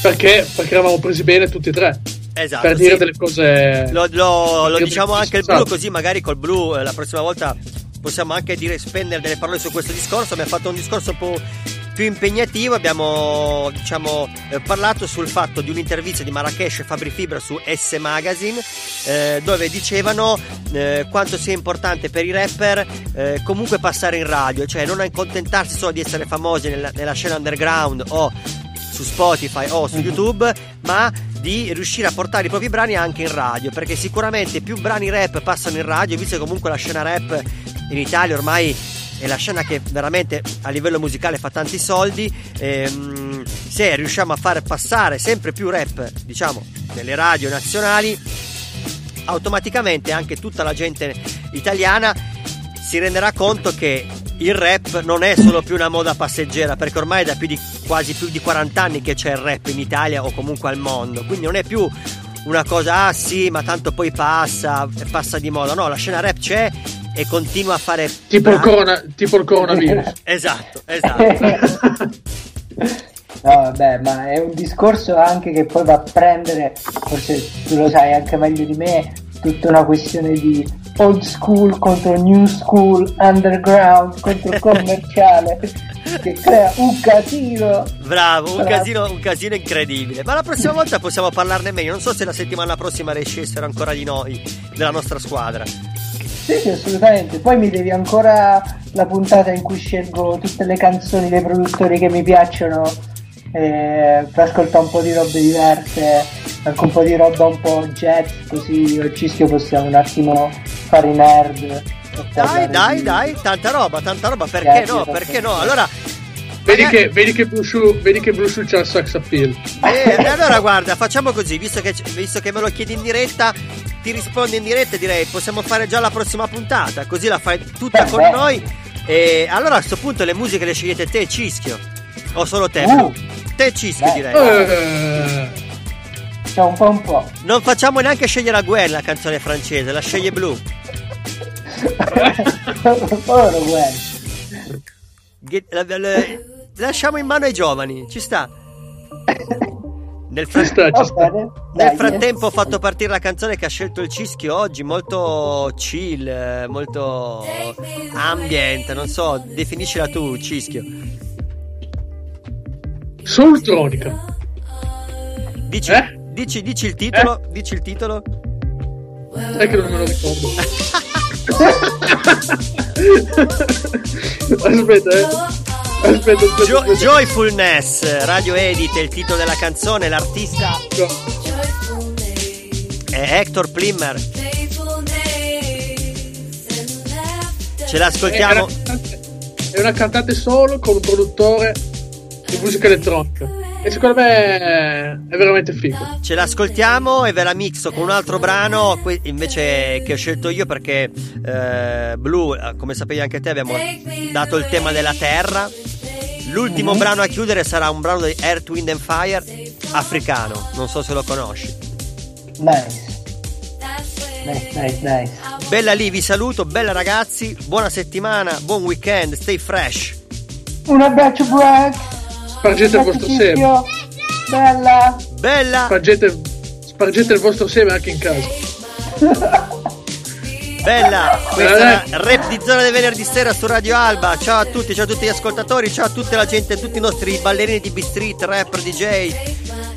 perché eravamo presi bene tutti e tre. Esatto, per dire sì, delle cose. Lo diciamo anche il Blu, così magari col Blu la prossima volta possiamo anche dire, spendere delle parole su questo discorso. Abbiamo fatto un discorso un po' più impegnativo, abbiamo parlato sul fatto di un'intervista di Marracash e Fabri Fibra su S Magazine, dove dicevano quanto sia importante per i rapper comunque passare in radio, cioè non accontentarsi solo di essere famosi nella scena underground o su Spotify o su YouTube, ma di riuscire a portare i propri brani anche in radio, perché sicuramente più brani rap passano in radio, visto che comunque la scena rap in Italia ormai è la scena che veramente a livello musicale fa tanti soldi, se riusciamo a far passare sempre più rap, diciamo, nelle radio nazionali, automaticamente anche tutta la gente italiana si renderà conto che il rap non è solo più una moda passeggera, perché ormai è da quasi più di 40 anni che c'è il rap in Italia o comunque al mondo, quindi non è più una cosa, ah sì, ma tanto poi passa di moda, no, la scena rap c'è e continua a fare tipo il coronavirus. esatto. No, vabbè, ma è un discorso anche che poi va a prendere, forse tu lo sai anche meglio di me, tutta una questione di old school contro new school, underground contro commerciale, che crea un casino. Bravo. Un casino incredibile. Ma la prossima volta possiamo parlarne meglio. Non so se la settimana prossima riuscissero ancora di noi, della nostra squadra. Sì, assolutamente. Poi mi devi ancora la puntata in cui scelgo tutte le canzoni dei produttori che mi piacciono, per ascoltare un po' di robe diverse, anche un po' di roba un po' jazz, così io e Cischio possiamo un attimo fare i nerd. Dai, tanta roba, perché no? Allora Vedi che Blue Shoe c'ha il sax appeal. Allora guarda, facciamo così, visto che me lo chiedi in diretta, ti rispondo in diretta, direi possiamo fare già la prossima puntata, così la fai tutta con noi. E allora a sto punto le musiche le scegliete te e Cischio, o solo te? Te e Cischio, direi. Un po'. Non facciamo neanche scegliere a Gwen la canzone francese, la sceglie Blue. Povero Gwen. Lasciamo in mano ai giovani, ci sta. Nel frattempo ho fatto partire la canzone che ha scelto il Cischio oggi, molto chill, molto ambient, non so, definiscila tu, Cischio. Soultronica. Dici il titolo? Dici il titolo? Sai che non me lo ricordo. Aspetta. Joyfulness, Radio Edit è il titolo della canzone, l'artista è Hector Plimmer. Ce l'ascoltiamo. È una cantante solo con un produttore di musica elettronica e secondo me è veramente figo. Ce l'ascoltiamo e ve la mixo con un altro brano invece che ho scelto io, perché Blue, come sapevi anche te, abbiamo dato il tema della terra. L'ultimo brano a chiudere sarà un brano di Earth, Wind and Fire, africano, non so se lo conosci. Nice. Nice. Bella lì, vi saluto, bella ragazzi, buona settimana, buon weekend, stay fresh. Un abbraccio Branx. Spargete il vostro seme. Bella. Spargete il vostro seme anche in casa. Bella, questa è la Rapdzona del venerdì sera su Radio Alba. Ciao a tutti gli ascoltatori, ciao a tutta la gente, a tutti i nostri ballerini di B-Street, rapper, DJ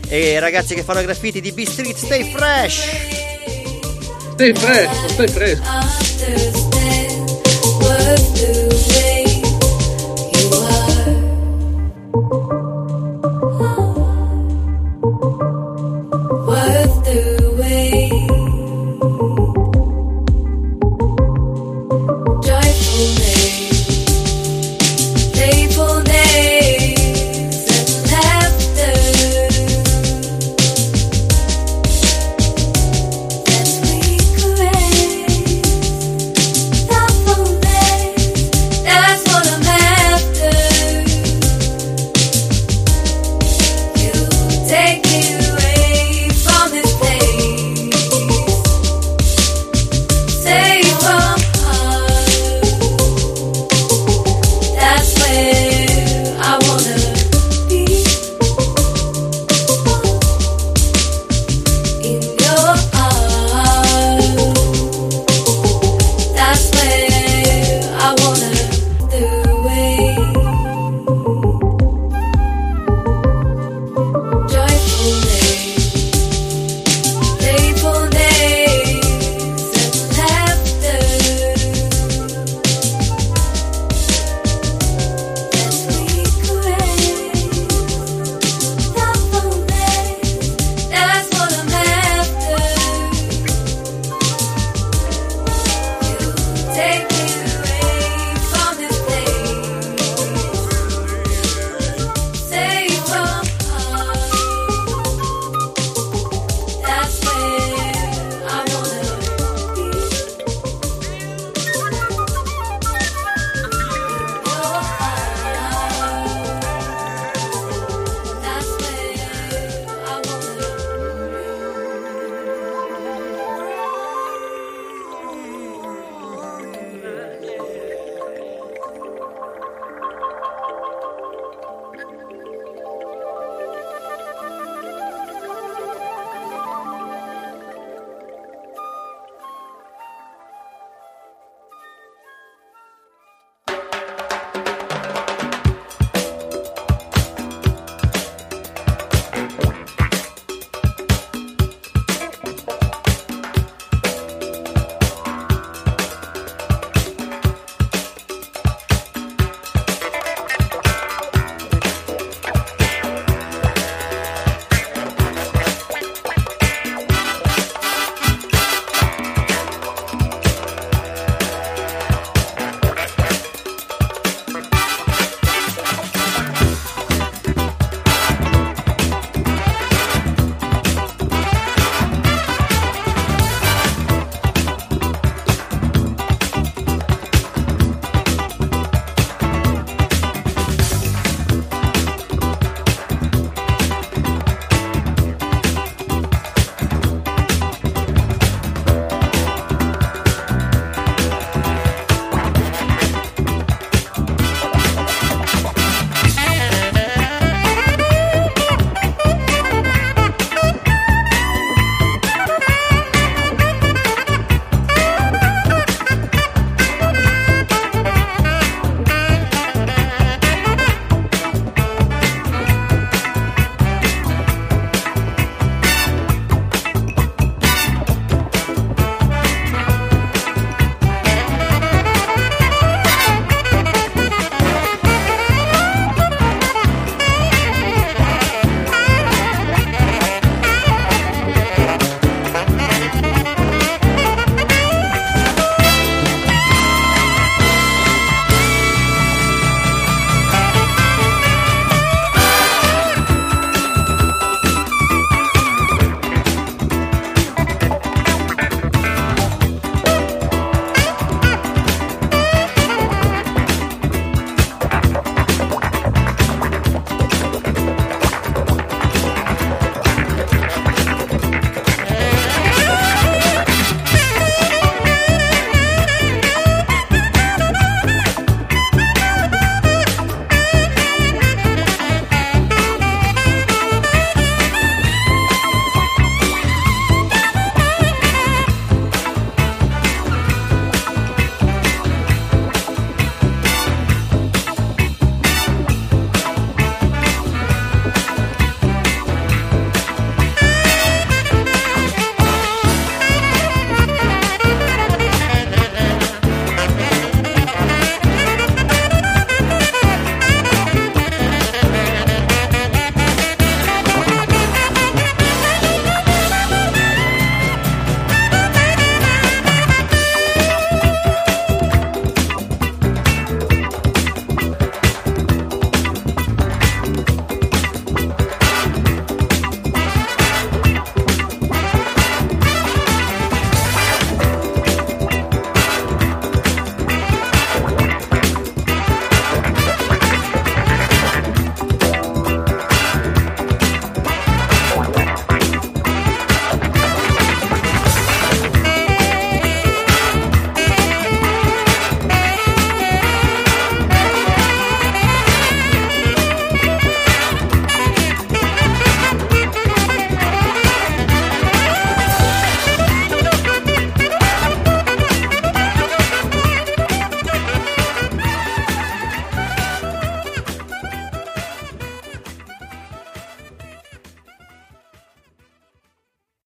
e ragazzi che fanno graffiti di B-Street. Stay fresh! Stay fresco, stay fresco.